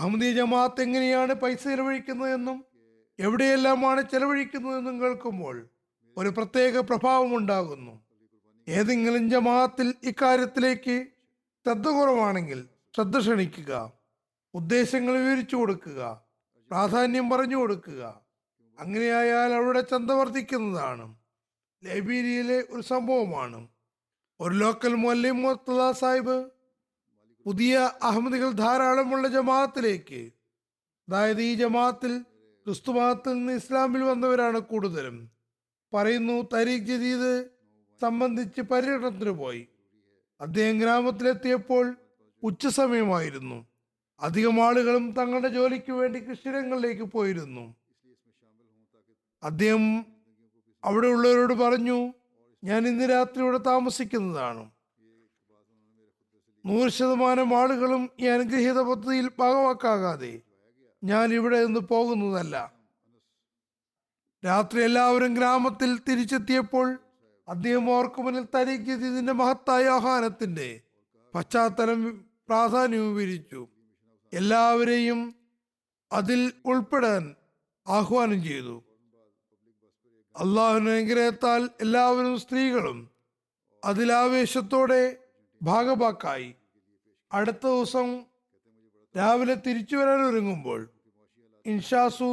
അഹമ്മദിയ ജമാഅത്ത് എങ്ങനെയാണ് പൈസ ചെലവഴിക്കുന്നതെന്നും എവിടെയെല്ലാമാണ് ചെലവഴിക്കുന്നതെന്നും കേൾക്കുമ്പോൾ ഒരു പ്രത്യേക പ്രഭാവമുണ്ടാകുന്നു. ഏതെങ്കിലും ജമാഅത്തിൽ ഇക്കാര്യത്തിലേക്ക് ശ്രദ്ധ കുറവാണെങ്കിൽ ശ്രദ്ധ ക്ഷണിക്കുക, ഉദ്ദേശങ്ങൾ വിവരിച്ചു കൊടുക്കുക, പ്രാധാന്യം പറഞ്ഞു കൊടുക്കുക, അങ്ങനെയായാൽ അവരുടെ ചന്ത വർദ്ധിക്കുന്നതാണ്. ലൈബീരിയയിലെ ഒരു സംഭവമാണ്. ഒരു ലോക്കൽ മുഅല്ലിം മുർത്തദ സാഹിബ് പുതിയ അഹമ്മദികൾ ധാരാളമുള്ള ജമാഅത്തിലേക്ക്, അതായത് ഈ ജമാഅത്തിൽ ക്രിസ്തു മതത്തിൽ നിന്ന് ഇസ്ലാമിൽ വന്നവരാണ് കൂടുതലും, പറയുന്നു തരീഖ് ജദീദ് സംബന്ധിച്ച് പര്യടനത്തിന് പോയി. അദ്ദേഹം ഗ്രാമത്തിലെത്തിയപ്പോൾ ഉച്ചസമയമായിരുന്നു. അധികം ആളുകളും തങ്ങളുടെ ജോലിക്ക് വേണ്ടി കൃഷിയിടങ്ങളിലേക്ക് പോയിരുന്നു. അദ്ദേഹം അവിടെയുള്ളവരോട് പറഞ്ഞു, ഞാൻ ഇന്ന് രാത്രി ഇവിടെ താമസിക്കുന്നതാണ്. 100% ആളുകളും ഈ അനുഗ്രഹീത പദ്ധതിയിൽ ഭാഗവാക്കാകാതെ ഞാൻ ഇവിടെ നിന്ന് പോകുന്നതല്ല. രാത്രി എല്ലാവരും ഗ്രാമത്തിൽ തിരിച്ചെത്തിയപ്പോൾ അദ്ദേഹം ഓർക്കു മുന്നിൽ തരീഖ് ജദീദിന്റെ മഹത്തായ ആഹ്വാനത്തിന്റെ പശ്ചാത്തലം പ്രാധാന്യവും വിവരിച്ചു. എല്ലാവരെയും അതിൽ ഉൾപ്പെടാൻ ആഹ്വാനം ചെയ്തു. അള്ളാഹുവിന്റെ അനുഗ്രഹത്താൽ എല്ലാവരും സ്ത്രീകളും അതിലാവേശത്തോടെ ഭാഗഭാക്കായി. അടുത്ത ദിവസം രാവിലെ തിരിച്ചു വരാൻ ഒരുങ്ങുമ്പോൾ ഇൻഷാസു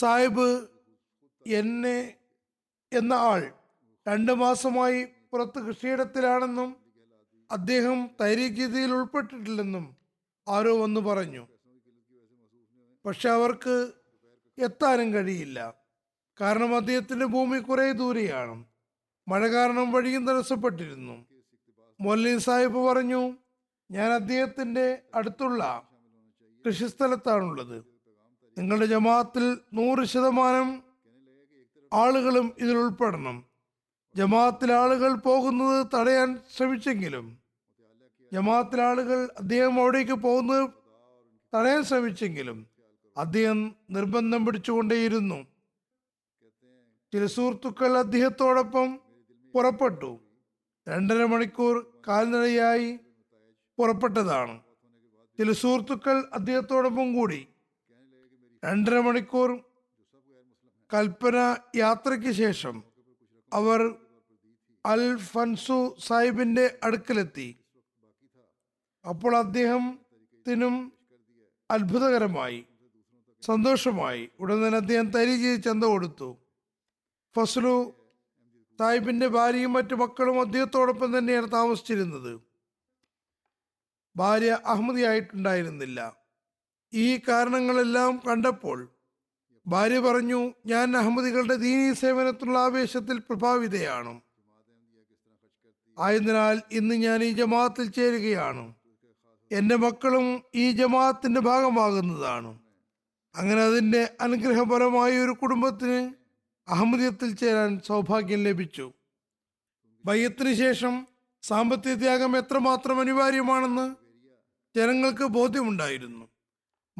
സാഹിബ് എന്ന ആൾ 2 മാസമായി പുറത്ത് കൃഷിയിടത്തിലാണെന്നും അദ്ദേഹം തരീഖ് ജദീദിൽ ഉൾപ്പെട്ടിട്ടില്ലെന്നും ആരോ വന്ന് പറഞ്ഞു. പക്ഷെ അവർക്ക് എത്താനും കഴിയില്ല, കാരണം അദ്ദേഹത്തിന്റെ ഭൂമി കുറെ ദൂരെയാണ്. മഴ കാരണം വഴിയും തടസ്സപ്പെട്ടിരുന്നു. മുഅല്ലിം സാഹിബ് പറഞ്ഞു, ഞാൻ അദ്ദേഹത്തിന്റെ അടുത്തുള്ള കൃഷിസ്ഥലത്താണുള്ളത്. നിങ്ങളുടെ ജമാഅത്തിൽ 100% ആളുകളും ഇതിൽ ഉൾപ്പെടണം. ജമാഅത്തിലെ ആളുകൾ പോകുന്നത് തടയാൻ ശ്രമിച്ചെങ്കിലും അദ്ദേഹം അവിടേക്ക് പോകുന്നത് തടയാൻ ശ്രമിച്ചെങ്കിലും അദ്ദേഹം നിർബന്ധം പിടിച്ചുകൊണ്ടേയിരുന്നു. ചില സുഹൃത്തുക്കൾ അദ്ദേഹത്തോടൊപ്പം പുറപ്പെട്ടു. 2.5 മണിക്കൂർ കാൽനടയായി പുറപ്പെട്ടതാണ്. ചില സുഹൃത്തുക്കൾ അദ്ദേഹത്തോടൊപ്പം കൂടി. 2.5 മണിക്കൂർ കൽപ്പന യാത്രയ്ക്ക് ശേഷം അവർ അൽ ഫൻസു സാഹിബിന്റെ അടുക്കലെത്തി. അപ്പോൾ അദ്ദേഹത്തിനും അത്ഭുതകരമായി, സന്തോഷമായി. ഉടൻ തന്നെ അദ്ദേഹം തരീഖ് ചന്ത കൊടുത്തു. ഫസ്ലു സാഹിബിന്റെ ഭാര്യയും മറ്റു മക്കളും അദ്ദേഹത്തോടൊപ്പം തന്നെയാണ് താമസിച്ചിരുന്നത്. ഭാര്യ അഹമ്മദിയായിട്ടുണ്ടായിരുന്നില്ല. ഈ കാരണങ്ങളെല്ലാം കണ്ടപ്പോൾ ഭാര്യ പറഞ്ഞു, ഞാൻ അഹമ്മദികളുടെ ദീനീ സേവനത്തിലുള്ള ആവേശത്തിൽ പ്രഭാവിതയാണ്. ആയതിനാൽ ഇന്ന് ഞാൻ ഈ ജമാഅത്തിൽ ചേരുകയാണ്. എൻ്റെ മക്കളും ഈ ജമാഅത്തിന്റെ ഭാഗമാകുന്നതാണ്. അങ്ങനെ അതിൻ്റെ അനുഗ്രഹപരമായ ഒരു കുടുംബത്തിന് അഹമ്മദിയത്തിൽ ചേരാൻ സൗഭാഗ്യം ലഭിച്ചു. ബയ്യത്തിന് ശേഷം സാമ്പത്തിക ത്യാഗം എത്രമാത്രം അനിവാര്യമാണെന്ന് ജനങ്ങൾക്ക് ബോധ്യമുണ്ടായിരുന്നു.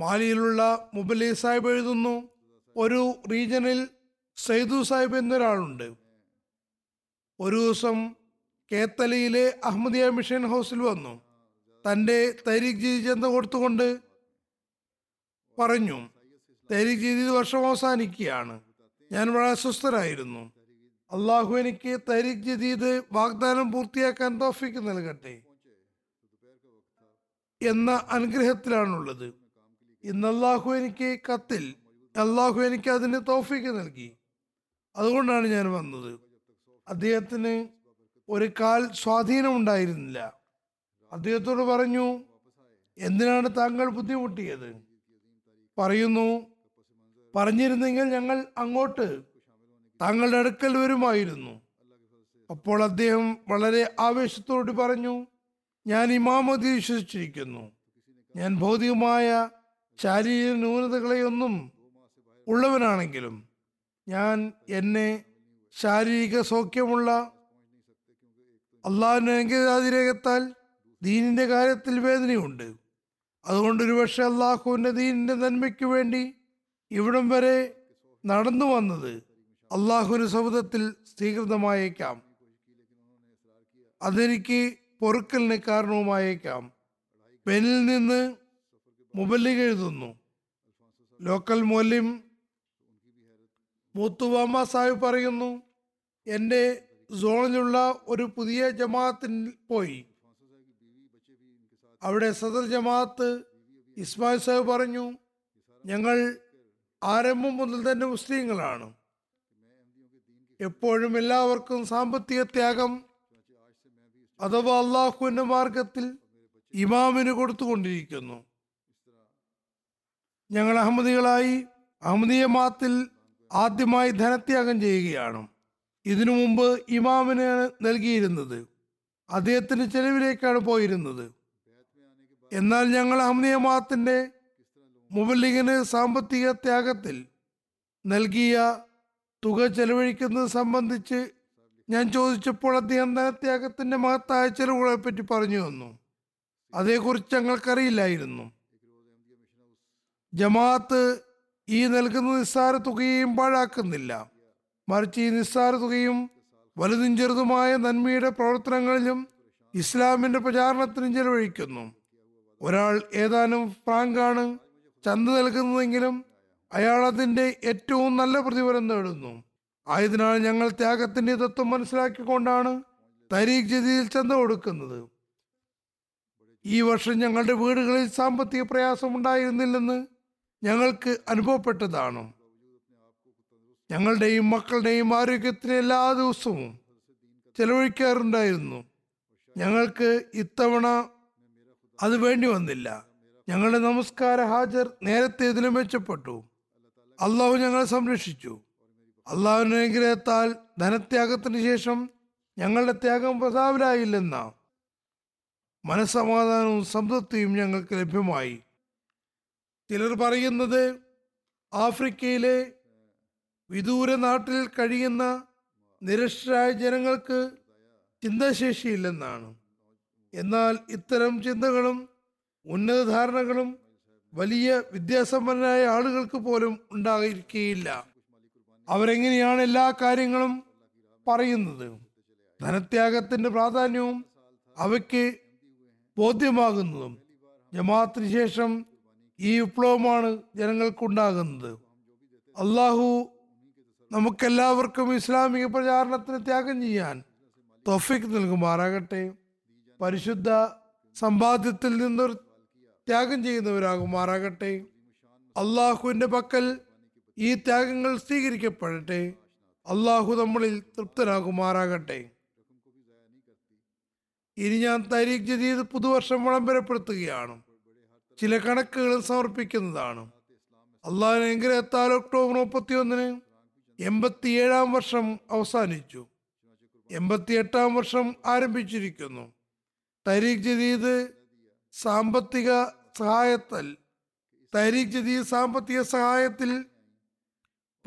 മാലിയിലുള്ള മുബല്ലി സാഹിബ് എഴുതുന്നു, ഒരു റീജനിൽ സൈദു സാഹിബ് എന്നൊരാളുണ്ട്. ഒരു ദിവസം കേത്തലയിലെ അഹമ്മദിയ മിഷൻ ഹൗസിൽ വന്നു തൻ്റെ തരീഖ് ജദീദ് ചന്ത കൊടുത്തുകൊണ്ട് പറഞ്ഞു, തരീഖ് ജദീദ് വർഷം അവസാനിക്കുകയാണ്. ഞാൻ വളരെ അസ്വസ്ഥനായിരുന്നു. അള്ളാഹു എനിക്ക് തരീഖ് ജദീദ് വാഗ്ദാനം പൂർത്തിയാക്കാൻ തൗഫീഖ് നൽകട്ടെ എന്ന അനുഗ്രഹത്തിലാണുള്ളത്. ഇന്ന് അള്ളാഹു എനിക്ക് അതിന് തൗഫീഖ് നൽകി. അതുകൊണ്ടാണ് ഞാൻ വന്നത്. അദ്ദേഹത്തിന് ഒരു കാൽ സ്വാധീനമുണ്ടായിരുന്നില്ല. അദ്ദേഹത്തോട് പറഞ്ഞു, എന്തിനാണ് താങ്കൾ ബുദ്ധിമുട്ടിയത്? പറയുന്നു, പറഞ്ഞിരുന്നെങ്കിൽ ഞങ്ങൾ അങ്ങോട്ട് താങ്കളുടെ അടുക്കൽ വരുമായിരുന്നു. അപ്പോൾ അദ്ദേഹം വളരെ ആവേശത്തോട് പറഞ്ഞു, ഞാൻ ഇമാമതി വിശ്വസിച്ചിരിക്കുന്നു. ഞാൻ ഭൗതികമായ ശാരീരിക ന്യൂനതകളെയൊന്നും ഉള്ളവനാണെങ്കിലും എന്നെ ശാരീരിക സൗഖ്യമുള്ള അള്ളാഹുവിന്റെ അനുഗ്രഹത്താൽ ദീനിന്റെ കാര്യത്തിൽ വേദനയുണ്ട്. അതുകൊണ്ടൊരു പക്ഷെ അള്ളാഹുവിന്റെ ദീനിന്റെ നന്മയ്ക്ക് വേണ്ടി ഇവിടം വരെ നടന്നു വന്നത് അള്ളാഹുവിന്റെ സൗദത്തിൽ സ്വീകൃതമായേക്കാം. അതെനിക്ക് പൊറുക്കലിന് കാരണവുമായേക്കാം. പെനിൽ നിന്ന് മുബല്ലിഗ് എഴുതുന്നു, ലോക്കൽ മുഅല്ലിം മുത്തുവാമ സാഹിബ് പറയുന്നു, എൻ്റെ സോണിലുള്ള ഒരു പുതിയ ജമാഅത്തിൽ പോയി. അവിടെ സദർ ജമാഅത്ത് ഇസ്മായിൽ സാഹിബ് പറഞ്ഞു, ഞങ്ങൾ ആരംഭം മുതൽ തന്നെ മുസ്ലിങ്ങളാണ്. എപ്പോഴും എല്ലാവർക്കും സാമ്പത്തിക ത്യാഗം അഥവാ അള്ളാഹുവിന്റെ മാർഗത്തിൽ ഇമാമിന് കൊടുത്തുകൊണ്ടിരിക്കുന്നു. ഞങ്ങൾ അഹമ്മദികളായി അഹമ്മദീയ മതത്തിൽ ആദ്യമായി ധനത്യാഗം ചെയ്യുകയാണ്. ഇതിനു മുമ്പ് ഇമാമിന് നൽകിയിരുന്നത് അദ്ദേഹത്തിന് ചെലവിലേക്കാണ് പോയിരുന്നത്. എന്നാൽ ഞങ്ങൾ അഹമ്മദീയ മതത്തിന്റെ മുബല്ലിഗിന് സാമ്പത്തിക ത്യാഗത്തിൽ നൽകിയ തുക ചെലവഴിക്കുന്നത് സംബന്ധിച്ച് ഞാൻ ചോദിച്ചപ്പോൾ അദ്ദേഹം ധനത്യാഗത്തിന്റെ മഹത്തായ ചെലവുകളെ പറ്റി പറഞ്ഞു തന്നു. അതേക്കുറിച്ച് ഞങ്ങൾക്കറിയില്ലായിരുന്നു. ജമാഅത്ത് ഈ നൽകുന്ന നിസ്സാര തുകയെയും പാഴാക്കുന്നില്ല, മറിച്ച് ഈ നിസ്സാര തുകയും വലുതും ചെറുതുമായ നന്മയുടെ പ്രവർത്തനങ്ങളിലും ഇസ്ലാമിന്റെ പ്രചാരണത്തിനും ചെലവഴിക്കുന്നു. ഒരാൾ ഏതാനും ഫ്രാങ്കാണ് ചന്ത നൽകുന്നതെങ്കിലും അയാൾ അതിൻ്റെ ഏറ്റവും നല്ല പ്രതിഫലം നേടുന്നു. ആയതിനാൽ ഞങ്ങൾ ത്യാഗത്തിന്റെ തത്വം മനസ്സിലാക്കിക്കൊണ്ടാണ് തരീഖ് ജദീദിൽ ചന്ത കൊടുക്കുന്നത്. ഈ വർഷം ഞങ്ങളുടെ വീടുകളിൽ സാമ്പത്തിക പ്രയാസമുണ്ടായിരുന്നില്ലെന്ന് ഞങ്ങൾക്ക് അനുഭവപ്പെട്ടതാണ്. ഞങ്ങളുടെയും മക്കളുടെയും ആരോഗ്യത്തിന് എല്ലാ ദിവസവും ചെലവഴിക്കാറുണ്ടായിരുന്നു. ഞങ്ങൾക്ക് ഇത്തവണ അത് വേണ്ടി വന്നില്ല. ഞങ്ങളുടെ നമസ്കാര ഹാജർ നേരത്തേതിലും മെച്ചപ്പെട്ടു. അള്ളാഹു ഞങ്ങളെ സംരക്ഷിച്ചു. അള്ളാഹുവിന്റെ അനുഗ്രഹത്താൽ ധനത്യാഗത്തിന് ശേഷം ഞങ്ങളുടെ ത്യാഗം പ്രസാവിലായില്ലെന്ന മനസ്സമാധാനവും സംതൃപ്തിയും ഞങ്ങൾക്ക് ലഭ്യമായി. ചിലർ പറയുന്നത് ആഫ്രിക്കയിലെ വിദൂര നാട്ടിൽ കഴിയുന്ന നിരക്ഷരായ ജനങ്ങൾക്ക് ചിന്താശേഷിയില്ലെന്നാണ്. എന്നാൽ ഇത്തരം ചിന്തകളും ഉന്നത ധാരണകളും വലിയ വിദ്യാസമ്പന്നരായ ആളുകൾക്ക് പോലും ഉണ്ടായിരിക്കുകയില്ല. അവരെങ്ങനെയാണ് എല്ലാ കാര്യങ്ങളും പറയുന്നത്? ധനത്യാഗത്തിന്റെ പ്രാധാന്യവും അവയ്ക്ക് ബോധ്യമാകുന്നതും ജമാഅത്തിന് ശേഷം ഈ വിപ്ലവമാണ് ജനങ്ങൾക്കുണ്ടാകുന്നത്. അള്ളാഹു നമുക്കെല്ലാവർക്കും ഇസ്ലാമിക പ്രചാരണത്തിന് ത്യാഗം ചെയ്യാൻ തൗഫീഖ് നൽകുമാറാകട്ടെ. പരിശുദ്ധ സമ്പാദ്യത്തിൽ നിന്നൊരു ത്യാഗം ചെയ്യുന്നവരാകുമാറാകട്ടെ. അള്ളാഹുവിൻ്റെ പക്കൽ ഈ ത്യാഗങ്ങൾ സ്വീകരിക്കപ്പെടട്ടെ. അള്ളാഹു നമ്മളിൽ തൃപ്തനാകുമാറാകട്ടെ. ഇനി ഞാൻ തരീഖ് ജദീദ് പുതുവർഷം വിളംബരപ്പെടുത്തുകയാണ്. ചില കണക്കുകളും സമർപ്പിക്കുന്നതാണ്. അള്ളാഹുവിൻ്റെ അനുഗ്രഹത്താൽ ഒക്ടോബർ 31 87-ാം വർഷം അവസാനിച്ചു. 88-ാം വർഷം ആരംഭിച്ചിരിക്കുന്നു. തരീഖ് ജദീദ് സാമ്പത്തിക സഹായത്തിൽ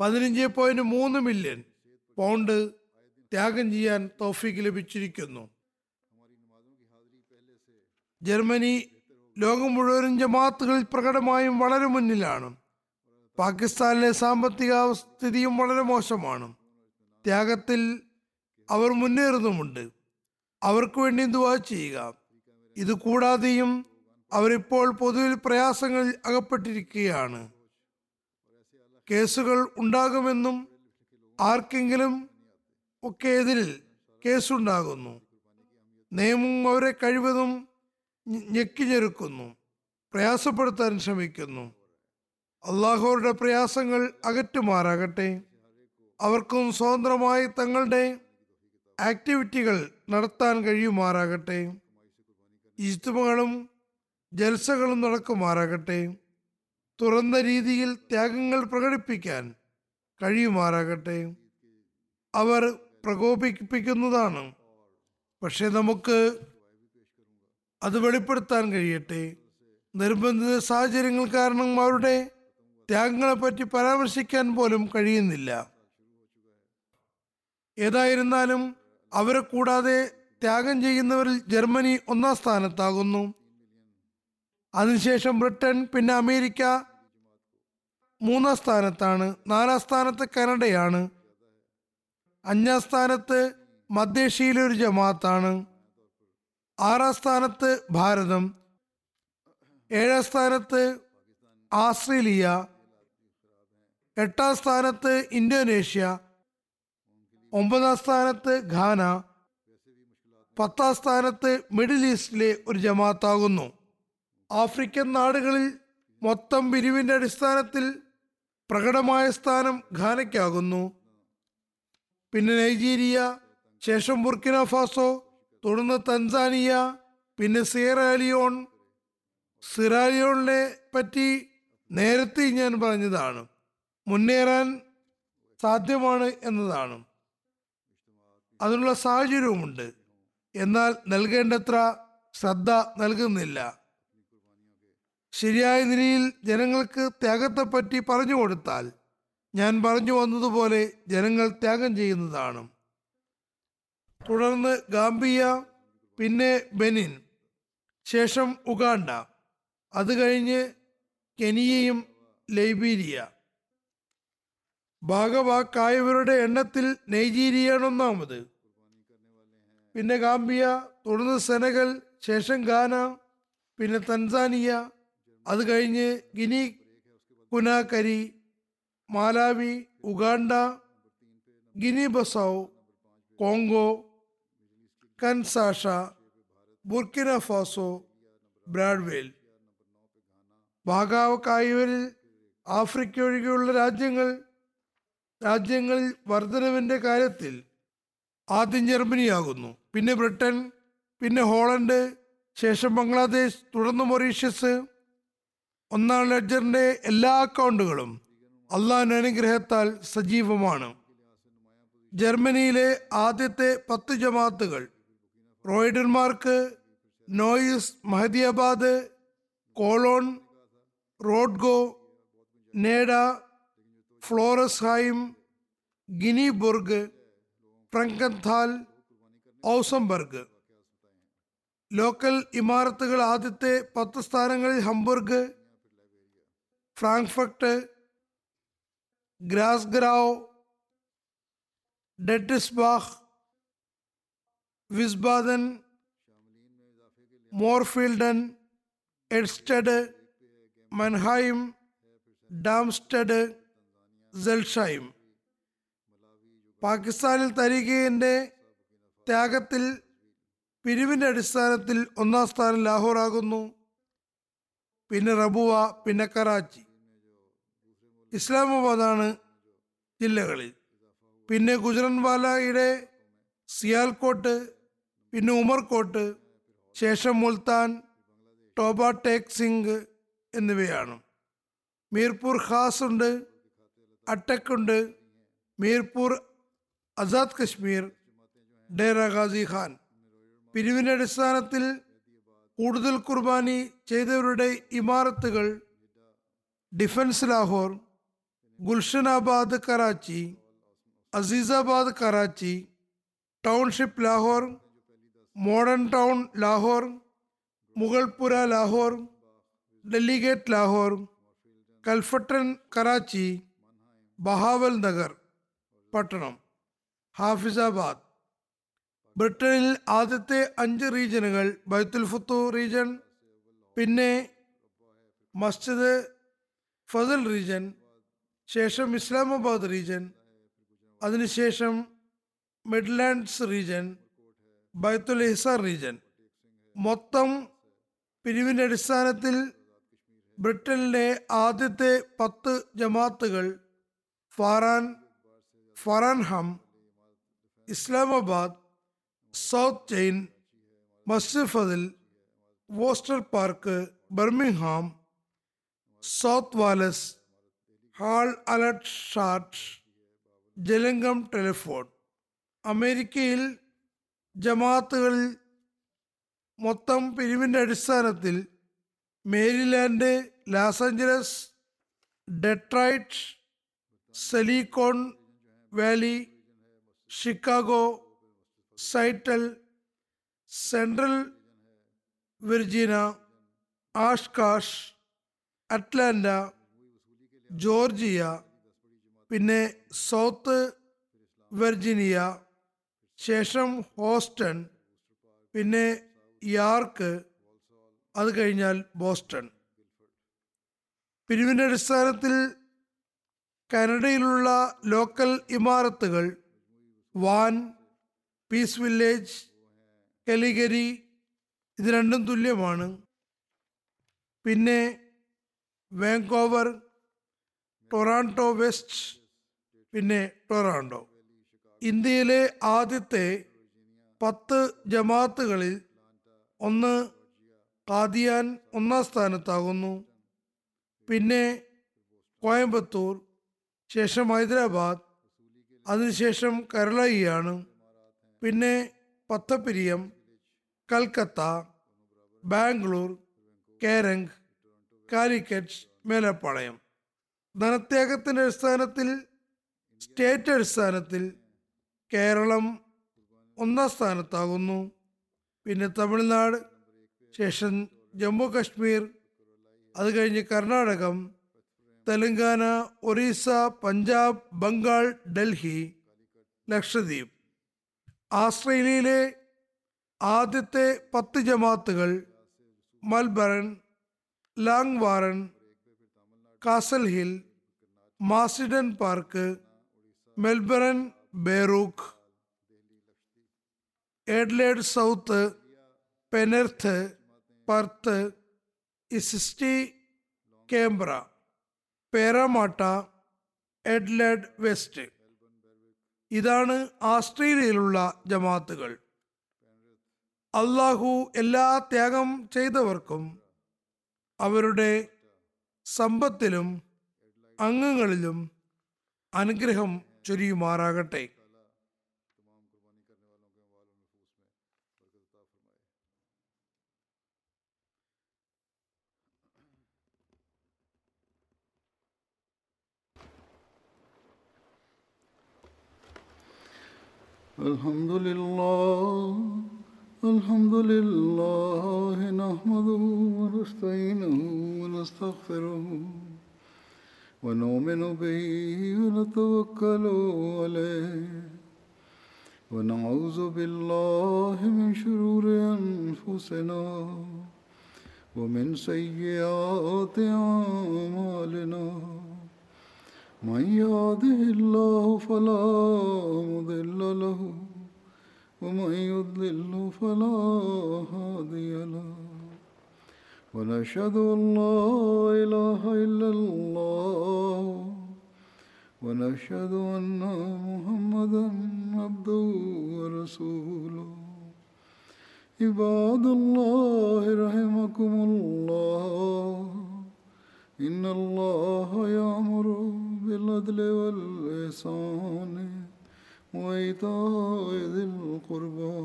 15.3 മില്യൺ പൗണ്ട് ത്യാഗം ചെയ്യാൻ തൗഫീഖ് ലഭിച്ചിരിക്കുന്നു. ജർമ്മനി ലോകം മുഴുവനും ജമാഅത്തുകളിൽ പ്രകടമായും വളരെ മുന്നിലാണ്. പാകിസ്ഥാനിലെ സാമ്പത്തിക സ്ഥിതിയും വളരെ മോശമാണ്. ത്യാഗത്തിൽ അവർ മുന്നേറുന്നുമുണ്ട്. അവർക്ക് വേണ്ടി ദുആ ചെയ്യുക. ഇത് കൂടാതെയും അവരിപ്പോൾ പൊതുവിൽ പ്രയാസങ്ങളിൽ അകപ്പെട്ടിരിക്കുകയാണ്. കേസുകൾ ഉണ്ടാകുമെന്നും ആർക്കെങ്കിലും ഒക്കെ എതിരിൽ കേസുണ്ടാകുന്നു. നിയമം അവരെ കഴിവതും ഞെക്കിഞ്ഞെരുക്കുന്നു, പ്രയാസപ്പെടുത്താൻ ശ്രമിക്കുന്നു. അള്ളാഹുവരുടെ പ്രയാസങ്ങൾ അകറ്റുമാറാകട്ടെ. അവർക്കും സ്വതന്ത്രമായി തങ്ങളുടെ ആക്ടിവിറ്റികൾ നടത്താൻ കഴിയുമാറാകട്ടെ. ഇജ്തിമകളും ജൽസകളും നടക്കുമാറാകട്ടെ. തുറന്ന രീതിയിൽ ത്യാഗങ്ങൾ പ്രകടിപ്പിക്കാൻ കഴിയുമാറാകട്ടെ. അവർ പ്രകോപിപ്പിക്കുന്നതാണ്, പക്ഷെ നമുക്ക് അത് വെളിപ്പെടുത്താൻ കഴിയട്ടെ. നിർബന്ധിത സാഹചര്യങ്ങൾ കാരണം അവരുടെ ത്യാഗങ്ങളെ പറ്റി പരാമർശിക്കാൻ പോലും കഴിയുന്നില്ല. ഏതായിരുന്നാലും അവരെ കൂടാതെ ത്യാഗം ചെയ്യുന്നവരിൽ ജർമ്മനി 1-ാം സ്ഥാനത്താകുന്നു. അതിനുശേഷം ബ്രിട്ടൻ, പിന്നെ അമേരിക്ക 3-ാം സ്ഥാനത്താണ്. 4-ാം സ്ഥാനത്ത് കാനഡയാണ്. 5-ാം സ്ഥാനത്ത് മധ്യേഷ്യയിലെ ഒരു ജമാഅത്താണ്. 6-ാം സ്ഥാനത്ത് ഭാരതം. 7-ാം സ്ഥാനത്ത് ഓസ്ട്രേലിയ. 8-ാം സ്ഥാനത്ത് ഇന്തോനേഷ്യ. 9-ാം സ്ഥാനത്ത് ഘാന. 10-ാം സ്ഥാനത്ത് മിഡിൽ ഈസ്റ്റിലെ ഒരു ജമാഅത്താകുന്നു. ആഫ്രിക്കൻ നാടുകളിൽ മൊത്തം പിരിവിൻ്റെ അടിസ്ഥാനത്തിൽ പ്രകടമായ സ്ഥാനം ഘാനയ്ക്കാകുന്നു. പിന്നെ നൈജീരിയ, ശേഷം ബുർക്കിന ഫാസോ, തുടർന്ന് തൻസാനിയ, പിന്നെ സിയറാലിയോൺ. സിയറാലിയോണിനെ പറ്റി നേരത്തെ ഞാൻ പറഞ്ഞതാണ്, മുന്നേറാൻ സാധ്യമാണ് എന്നതാണ്, അതിനുള്ള സാഹചര്യവുമുണ്ട്. എന്നാൽ നൽകേണ്ടത്ര ശ്രദ്ധ നൽകുന്നില്ല. ശരിയായ നിലയിൽ ജനങ്ങൾക്ക് ത്യാഗത്തെപ്പറ്റി പറഞ്ഞു കൊടുത്താൽ, ഞാൻ പറഞ്ഞു വന്നതുപോലെ ജനങ്ങൾ ത്യാഗം ചെയ്യുന്നതാണ്. തുടർന്ന് ഗാംബിയ, പിന്നെ ബെനിൻ, ശേഷം ഉഗാണ്ട, അത് കഴിഞ്ഞ് കെനിയയും ലൈബീരിയ. ഭാഗവാക്കായവരുടെ എണ്ണത്തിൽ നൈജീരിയയാണ് ഒന്നാമത്, പിന്നെ ഗാംബിയ, തുടർന്ന് സെനഗൽ, ശേഷം ഗാന, പിന്നെ തൻസാനിയ, അത് കഴിഞ്ഞ് Guinea Conakry, Malawi, Uganda, Guinea Bissau, Congo Kinshasa, Burkina Faso, ബ്രാഡ്വേൽ. ഭാഗാവക്കായവരിൽ ആഫ്രിക്ക ഒഴികെയുള്ള രാജ്യങ്ങളിൽ വർധനവിൻ്റെ കാര്യത്തിൽ ആദ്യം ജർമ്മനിയാകുന്നു, പിന്നെ ബ്രിട്ടൻ, പിന്നെ ഹോളണ്ട്, ശേഷം ബംഗ്ലാദേശ്, തുടർന്ന് മൊറീഷ്യസ്. ഒന്നാം ലെഡ്ജറിൻ്റെ എല്ലാ അക്കൗണ്ടുകളും അള്ളാഹുവിൻ്റെ അനുഗ്രഹത്താൽ സജീവമാണ്. ജർമ്മനിയിലെ ആദ്യത്തെ 10 ജമാഅത്തുകൾ റോയിഡന്മാർക്ക് Neuss, Mahdiabad, Cologne, Rodgau, Nidda, ഫ്ലോറസ്ഹൈം, ഗിനിബുർഗ്, ഫ്രങ്കൻതാൽ, ഔസംബർഗ്. ലോക്കൽ ഇമാരത്തുകൾ ആദ്യത്തെ 10 സ്ഥാനങ്ങളിൽ ഹംബുർഗ്, ഫ്രാങ്ക്ഫർട്ട്, ഗ്രാസ്ഗ്രാവ്, ഡെറ്റിസ്ബാഹ്, വിസ്ബാദൻ, മോർഫീൽഡൻ, എഡ്സ്റ്റഡ്, മൻഹൈം, ഡാംസ്റ്റഡ്, സെൽഷൈം. പാകിസ്ഥാനിൽ തരികേൻ്റെ ത്യാഗത്തിൽ പിരിവിൻ്റെ അടിസ്ഥാനത്തിൽ 1-ാം സ്ഥാനം ലാഹോറാകുന്നു, പിന്നെ റബുവ, പിന്നെ കറാച്ചി. ഇസ്ലാമാബാദാണ് ജില്ലകളിൽ. പിന്നെ ഗുജറൻവാലയുടെ സിയാൽകോട്ട്, പിന്നെ ഉമർകോട്ട്, ശേഷം മുൽത്താൻ, ടോബ ടേക് സിംഗ് എന്നിവയാണ്. മീർപൂർ ഖാസ് ഉണ്ട്, അട്ടക്കുണ്ട്, മീർപൂർ ആസാദ് കശ്മീർ, ഡേറ ഗാസി ഖാൻ. പിരിവിൻ്റെ അടിസ്ഥാനത്തിൽ കൂടുതൽ കുർബാനി ചെയ്തവരുടെ ഇമാരത്തുകൾ defence Lahore, Gulshanabad Karachi, Azizabad Karachi, township Lahore, modern town Lahore, Mughalpura Lahore, delegate Lahore, Clifton Karachi, Bahawal Nagar പട്ടണം, ഹാഫിസാബാദ്. ബ്രിട്ടനിൽ ആദ്യത്തെ 5 റീജിയനുകൾ ബൈത്തുൽ ഫുത്തു റീജൻ, പിന്നെ മസ്ജിദ് ഫസൽ റീജൻ, ശേഷം ഇസ്ലാമാബാദ് റീജൻ, അതിനുശേഷം മിഡ്ലാൻഡ്സ് റീജൻ, ബൈത്തുൽ ഇഹ്സാൻ റീജൻ. മൊത്തം പിരിവിൻ്റെ അടിസ്ഥാനത്തിൽ ബ്രിട്ടനിലെ ആദ്യത്തെ 10 ജമാത്തുകൾ Farnham, Islamabad, south Cheam, Masjid ഫതിൽ, Worcester Park, Birmingham, south Wales, ഹാൾ അലട്ട് ഷാർട്ട്, ജലങ്കം ടെലിഫോർട്ട്. അമേരിക്കയിൽ ജമാഅത്തുകളിൽ മൊത്തം പിരിവിൻ്റെ അടിസ്ഥാനത്തിൽ Maryland, Los Angeles, Detroit, Silicon Valley, Chicago, Seattle, central Virginia, ആഷ്കാഷ്, Atlanta, Georgia, പിന്നെ സൗത്ത് വെർജീനിയ, ശേഷം ഹൂസ്റ്റൺ, പിന്നെ യാർക്ക്, അത് കഴിഞ്ഞാൽ ബോസ്റ്റൺ. പിരിവിൻ്റെ അടിസ്ഥാനത്തിൽ കാനഡയിലുള്ള ലോക്കൽ ഇമാരത്തുകൾ വാൻ, പീസ് വില്ലേജ്, കലിഗരി, ഇത് രണ്ടും തുല്യമാണ്, പിന്നെ വാങ്കോവർ, ടൊറാൻഡോ വെസ്റ്റ്, പിന്നെ ടൊറാൻഡോ. ഇന്ത്യയിലെ ആദ്യത്തെ 10 ജമാഅത്തുകളിൽ ഒന്ന് ഖാദിയാൻ ഒന്നാം സ്ഥാനത്താകുന്നു, പിന്നെ കോയമ്പത്തൂർ, ശേഷം ഹൈദരാബാദ്, അതിനുശേഷം കരളയിയാണ്, പിന്നെ പത്തപിരിയം, കൽക്കത്ത, ബാംഗ്ലൂർ, കേരങ്, കാലിക്കറ്റ്, മേലപ്പാളയം. ധനത്യാഗത്തിൻ്റെ അടിസ്ഥാനത്തിൽ, സ്റ്റേറ്റ് അടിസ്ഥാനത്തിൽ കേരളം ഒന്നാം സ്ഥാനത്താകുന്നു, പിന്നെ തമിഴ്നാട്, ശേഷം ജമ്മു കശ്മീർ, അത് കഴിഞ്ഞ് കർണാടകം, തെലങ്കാന, ഒറീസ, പഞ്ചാബ്, ബംഗാൾ, ഡൽഹി, ലക്ഷദ്വീപ്. ആസ്ട്രേലിയയിലെ ആദ്യത്തെ 10 ജമാത്തുകൾ Melbourne, Langwarrin, Castle Hill, Marsden Park, Melbourne, Berwick, Adelaide south, Penrith, Perth, ഇസിസ്റ്റി, കേംബ്ര, പേരാമാട്ട, എഡ്ലേഡ് വെസ്റ്റ്. ഇതാണ് ആസ്ട്രേലിയയിലുള്ള ജമാത്തുകൾ. അള്ളാഹു എല്ലാ ത്യാഗം ചെയ്തവർക്കും അവരുടെ സമ്പത്തിലും അംഗങ്ങളിലും അനുഗ്രഹം ചൊരിയുമാറാകട്ടെ. അൽഹംദുലില്ലാഹി നഹ്മദുഹു വനസ്തഈനുഹു വനസ്തഗ്ഫിറുഹു വനുഅ്മിനു ബിഹി വനതവക്കലു അലൈഹി വനഊസു ബില്ലാഹി മിൻ ശുറൂരി അൻഫുസിനാ വമിൻ സയ്യിആതി അഅ്മാലിനാ മൻ യഹ്ദിഹില്ലാഹു ഫലാ മുദില്ല ലഹു ومن يضلل فلا هادي له ونشهد أن لا إله إلا الله ونشهد أن محمدا عبده ورسوله عباد الله رحمكم الله إن الله يأمر بالعدل والإحسان وإيتاء ذي القربى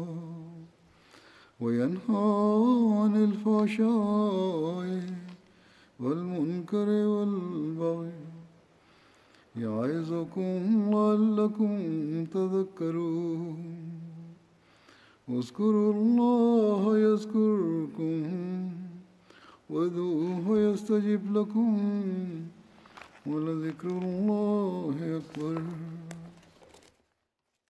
وينهى عن الفحشاء والمنكر والبغي يعظكم لعلكم تذكرون اذكروا الله يذكركم وادعوه يستجب لكم ولذكر الله أكبر.